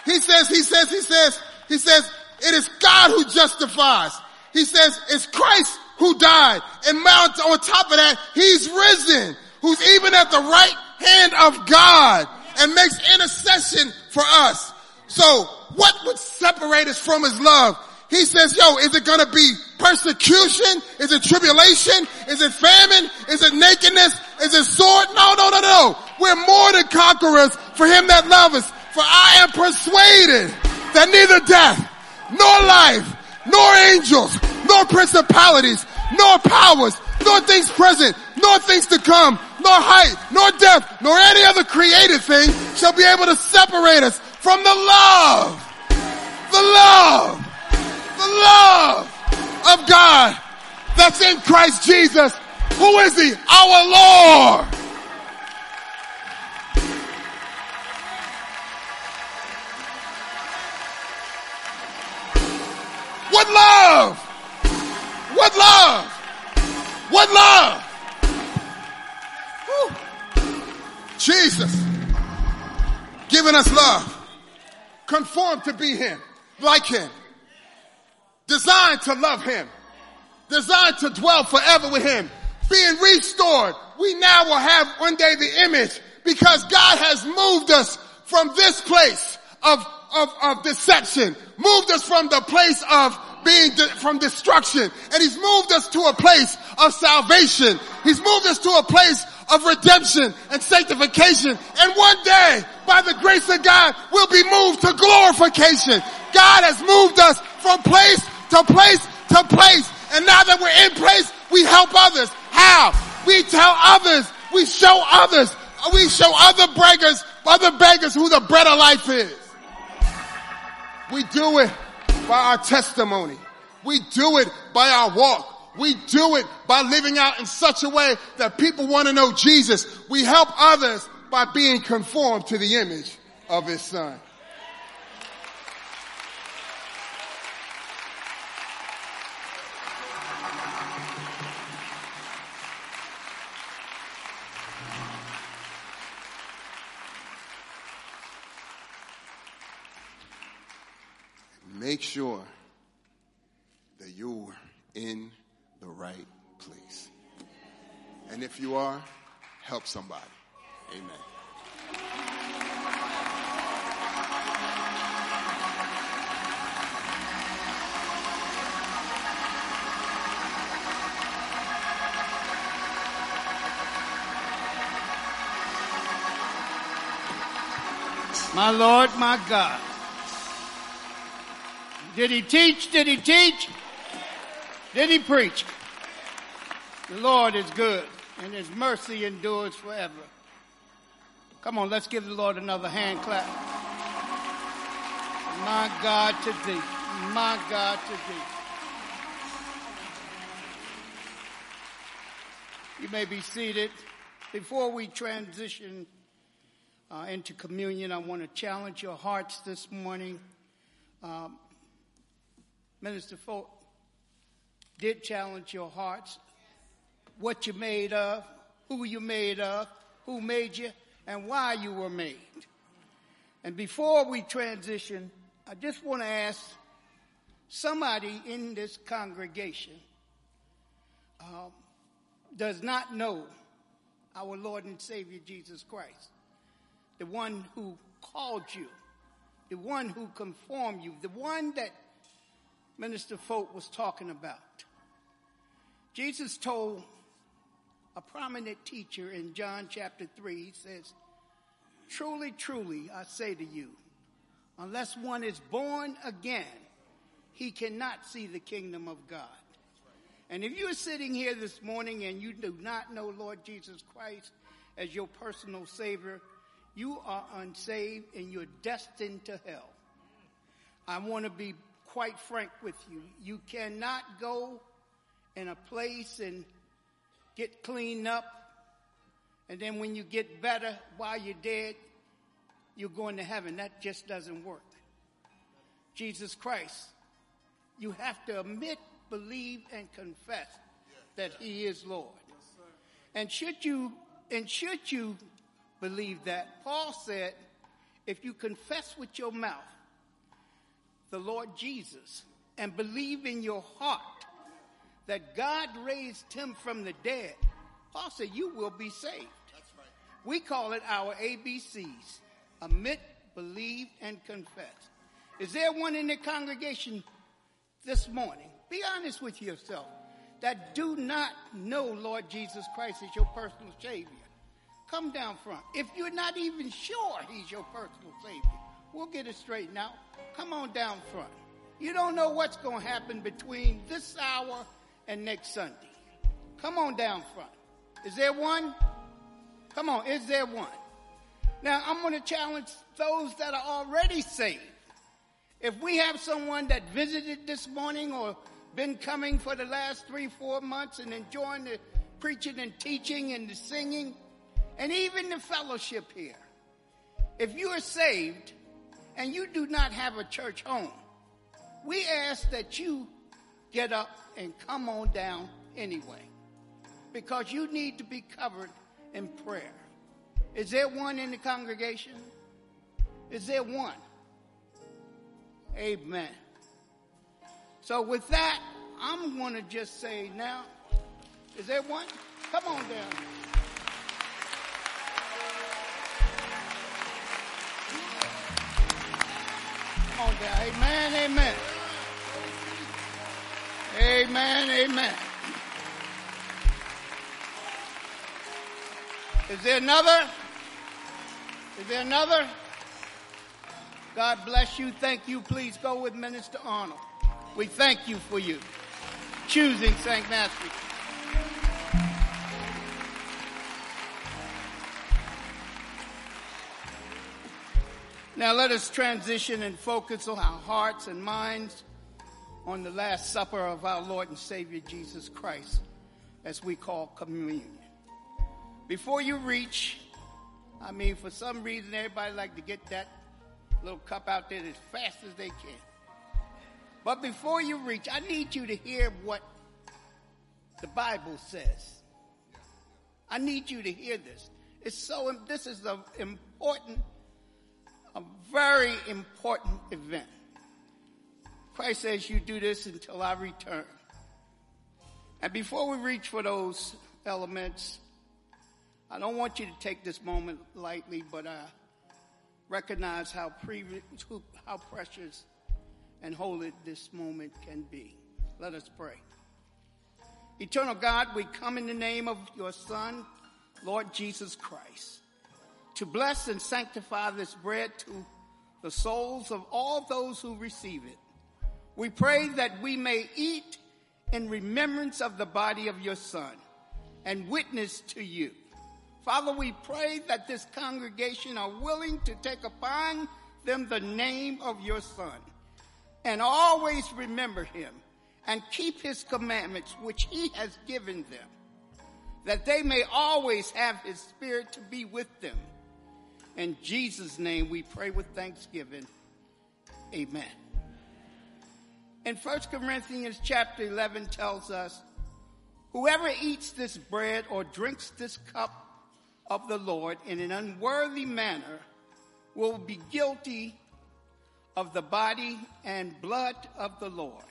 He says, he says, he says, he says, it is God who justifies. He says, it's Christ who died. And mount on top of that, he's risen, who's even at the right hand of God and makes intercession for us. So what would separate us from his love? He says, yo, is it going to be persecution? Is it tribulation? Is it famine? Is it nakedness? Is it sword? No, no, no, no. We're more than conquerors for him that loves us. For I am persuaded that neither death, nor life, nor angels, nor principalities, nor powers, nor things present, nor things to come, nor height, nor depth, nor any other created thing shall be able to separate us from the love, the love, the love of God that's in Christ Jesus. Who is he? Our Lord. What love? What love? What love? Jesus giving us love, conformed to be him, like him, designed to love him, designed to dwell forever with him, being restored. We now will have one day the image because God has moved us from this place of, of, of deception, moved us from the place of being de- from destruction, and he's moved us to a place of salvation. He's moved us to a place of redemption and sanctification. And one day, by the grace of God, we'll be moved to glorification. God has moved us from place to place to place. And now that we're in place, we help others. How? We tell others. We show others. We show other beggars, other beggars who the bread of life is. We do it by our testimony. We do it by our walk. We do it by living out in such a way that people want to know Jesus. We help others by being conformed to the image of his son. Make sure that you're in the right place. And if you are, help somebody. Amen. My Lord, my God. Did he teach? Did he teach? Did he preach? The Lord is good, and his mercy endures forever. Come on, let's give the Lord another hand clap. My God to thee. My God to thee. You may be seated. Before we transition uh, into communion, I want to challenge your hearts this morning. Um, Minister Folk did challenge your hearts, what you're made of, who you're made of, who made you, and why you were made. And before we transition, I just want to ask somebody in this congregation uh, does not know our Lord and Savior Jesus Christ, the one who called you, the one who conformed you, the one that Minister Folk was talking about. Jesus told a prominent teacher in John chapter three, he says, "Truly, truly, I say to you, unless one is born again, he cannot see the kingdom of God." And if you're sitting here this morning and you do not know Lord Jesus Christ as your personal Savior, you are unsaved and you're destined to hell. I want to be quite frank with you. You cannot go in a place and get cleaned up, and then when you get better while you're dead, you're going to heaven. That just doesn't work. Jesus Christ, you have to admit, believe, and confess that He is Lord. And should you, and should you believe that, Paul said, if you confess with your mouth the Lord Jesus and believe in your heart that God raised Him from the dead, Paul said, you will be saved. That's right. We call it our A B Cs. Admit, believe, and confess. Is there one in the congregation this morning, be honest with yourself, that do not know Lord Jesus Christ as your personal Savior? Come down front. If you're not even sure He's your personal Savior, we'll get it straightened out. Come on down front. You don't know what's going to happen between this hour and next Sunday. Come on down front. Is there one? Come on, is there one? Now, I'm going to challenge those that are already saved. If we have someone that visited this morning or been coming for the last three, four months and enjoying the preaching and teaching and the singing and even the fellowship here, if you are saved and you do not have a church home, we ask that you get up and come on down anyway, because you need to be covered in prayer. Is there one in the congregation? Is there one? Amen. So with that, I'm going to just say now, is there one? Come on down. Come on down. Amen, amen. Amen, amen. Is there another? Is there another? God bless you. Thank you. Please go with Minister Arnold. We thank you for you choosing Saint Matthew. Now let us transition and focus on our hearts and minds on the Last Supper of our Lord and Savior Jesus Christ, as we call communion. Before you reach, I mean, for some reason, everybody like to get that little cup out there as fast as they can. But before you reach, I need you to hear what the Bible says. I need you to hear this. It's so, this is an important, a very important event. Christ says, you do this until I return. And before we reach for those elements, I don't want you to take this moment lightly, but I recognize how, pre- how precious and holy this moment can be. Let us pray. Eternal God, we come in the name of your Son, Lord Jesus Christ, to bless and sanctify this bread to the souls of all those who receive it. We pray that we may eat in remembrance of the body of your Son and witness to you. Father, we pray that this congregation are willing to take upon them the name of your Son and always remember him and keep his commandments which he has given them, that they may always have his Spirit to be with them. In Jesus' name we pray with thanksgiving. Amen. In First Corinthians chapter eleven tells us, whoever eats this bread or drinks this cup of the Lord in an unworthy manner will be guilty of the body and blood of the Lord.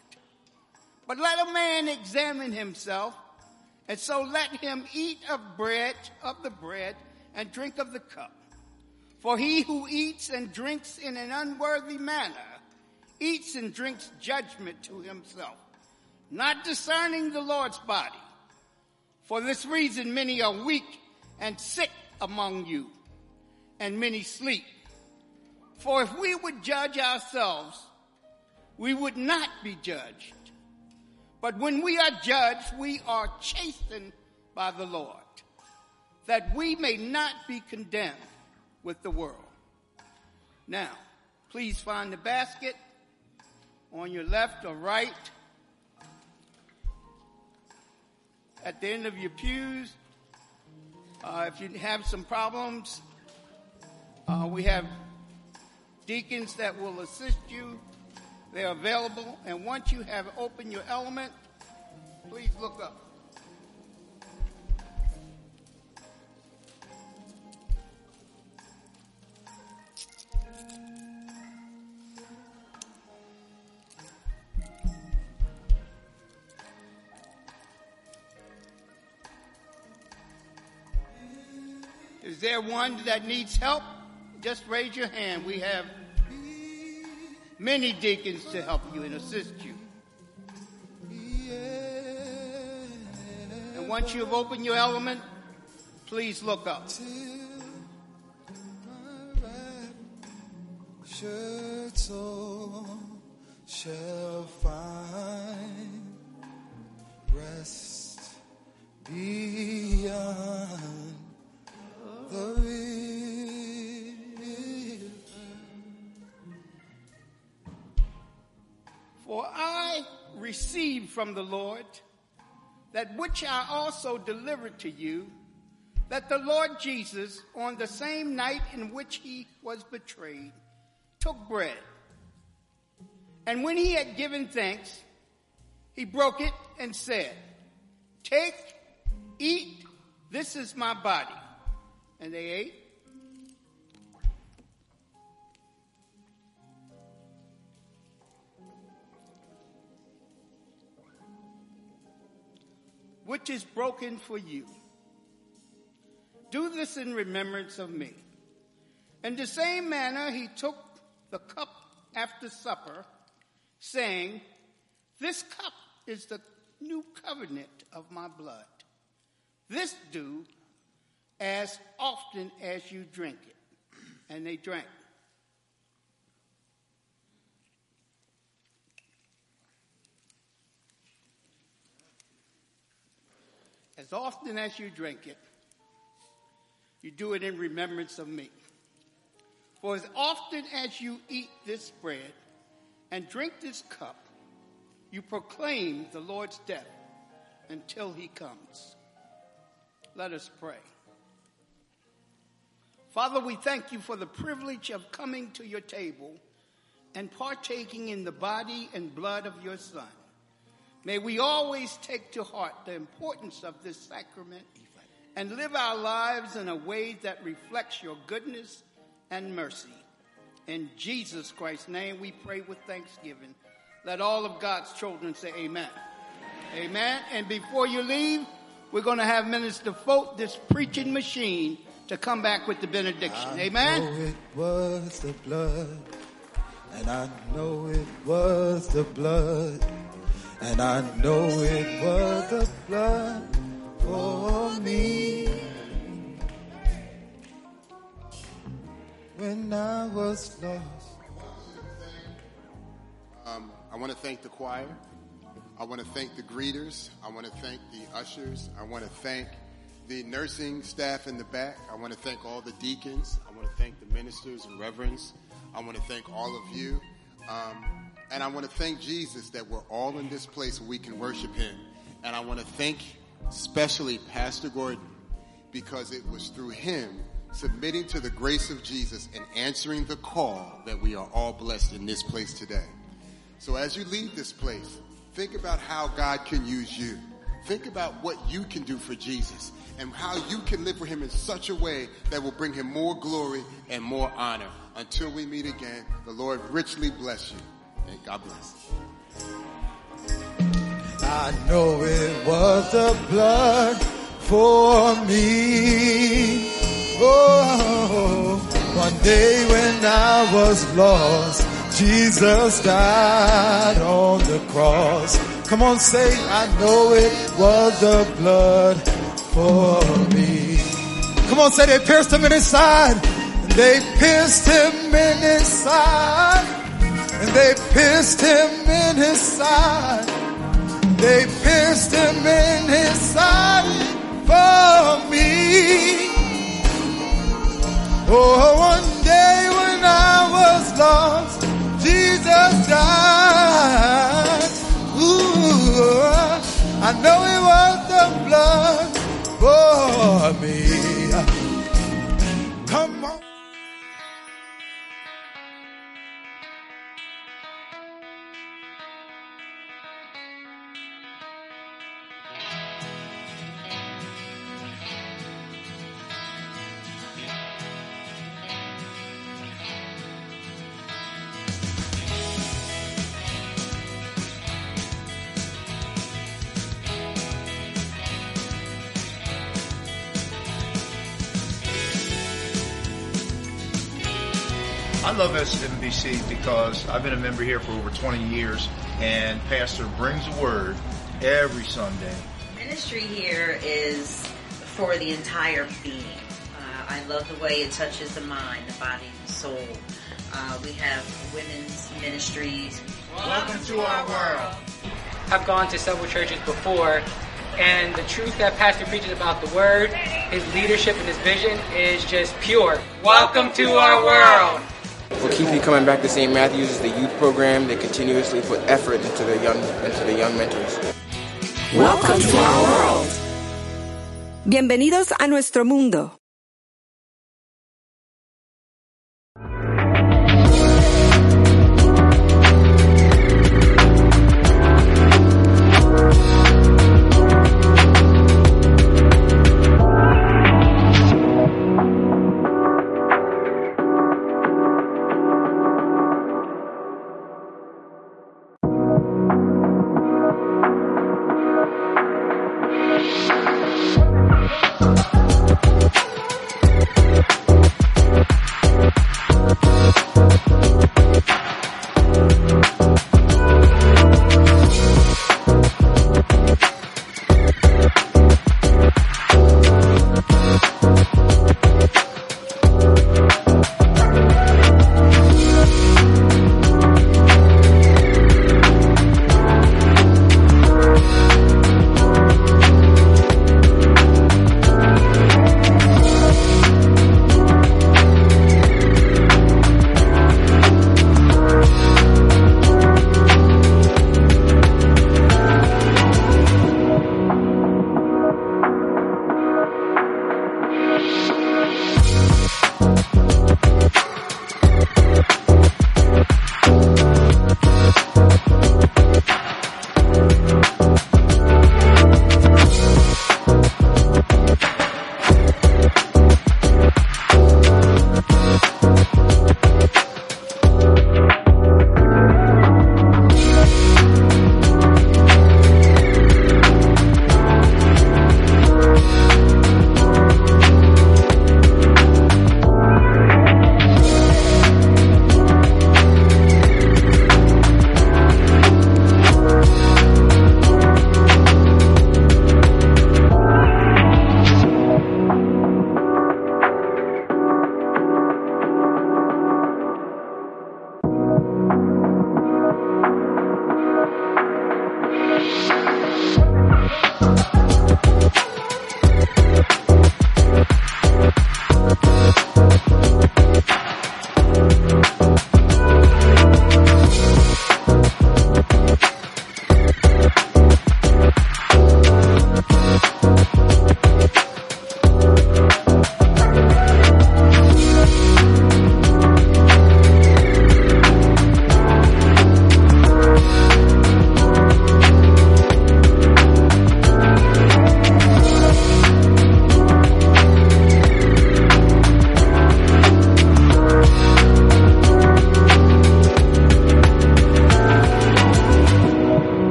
But let a man examine himself, and so let him eat of bread of the bread and drink of the cup. For he who eats and drinks in an unworthy manner eats and drinks judgment to himself, not discerning the Lord's body. For this reason many are weak and sick among you, and many sleep. For if we would judge ourselves, we would not be judged. But when we are judged, we are chastened by the Lord, that we may not be condemned with the world. Now, please find the basket on your left or right. At the end of your pews, uh, if you have some problems, uh, we have deacons that will assist you. They're available. And once you have opened your element, please look up. Is there one that needs help? Just raise your hand. We have many deacons to help you and assist you. And once you've opened your element, please look up. Shall find rest beyond the river. For I received from the Lord that which I also delivered to you, that the Lord Jesus, on the same night in which he was betrayed, took bread. And when he had given thanks, he broke it and said, "Take, eat, this is my body." And they ate. Which is broken for you. Do this in remembrance of me. In the same manner, he took the cup after supper, saying, "This cup is the new covenant of my blood. This do as often as you drink it." And they drank. As often as you drink it, you do it in remembrance of me. For as often as you eat this bread and drink this cup, you proclaim the Lord's death until he comes. Let us pray. Father, we thank you for the privilege of coming to your table and partaking in the body and blood of your Son. May we always take to heart the importance of this sacrament and live our lives in a way that reflects your goodness and mercy. In Jesus Christ's name we pray with thanksgiving. Let all of God's children say amen. Amen. Amen. And before you leave, we're going to have Minister Folk, this preaching machine, to come back with the benediction. I Amen? I know it was the blood, and I know it was the blood, and I know it was the blood for me. When I was lost. Um, I want to thank the choir. I want to thank the greeters. I want to thank the ushers. I want to thank the nursing staff in the back. I want to thank all the deacons. I want to thank the ministers and reverends. I want to thank all of you. Um, and I want to thank Jesus that we're all in this place where we can worship him. And I want to thank especially Pastor Gordon, because it was through him submitting to the grace of Jesus and answering the call that we are all blessed in this place today. So as you leave this place, think about how God can use you. Think about what you can do for Jesus and how you can live for him in such a way that will bring him more glory and more honor. Until we meet again, the Lord richly bless you. And God bless. I know it was the blood for me. Oh, one day when I was lost, Jesus died on the cross. Come on, say, I know it was the blood for me. Come on, say, they pierced him in his side. They pierced him in his side. And they pierced him in his side. They pierced him in his side for me. Oh, one day when I was lost, Jesus died. Ooh, I know it was the blood for me. Come on. I love S M B C because I've been a member here for over twenty years, and Pastor brings the word every Sunday. Ministry here is for the entire being. Uh, I love the way it touches the mind, the body, and the soul. Uh, we have women's ministries. Welcome, Welcome to our world. I've gone to several churches before, and the truth that Pastor preaches about the word, his leadership, and his vision is just pure. Welcome to our world. What keeps me coming back to Saint Matthew's is the youth program. They continuously put effort into the young into the young mentors. Welcome to our world. Bienvenidos a nuestro mundo.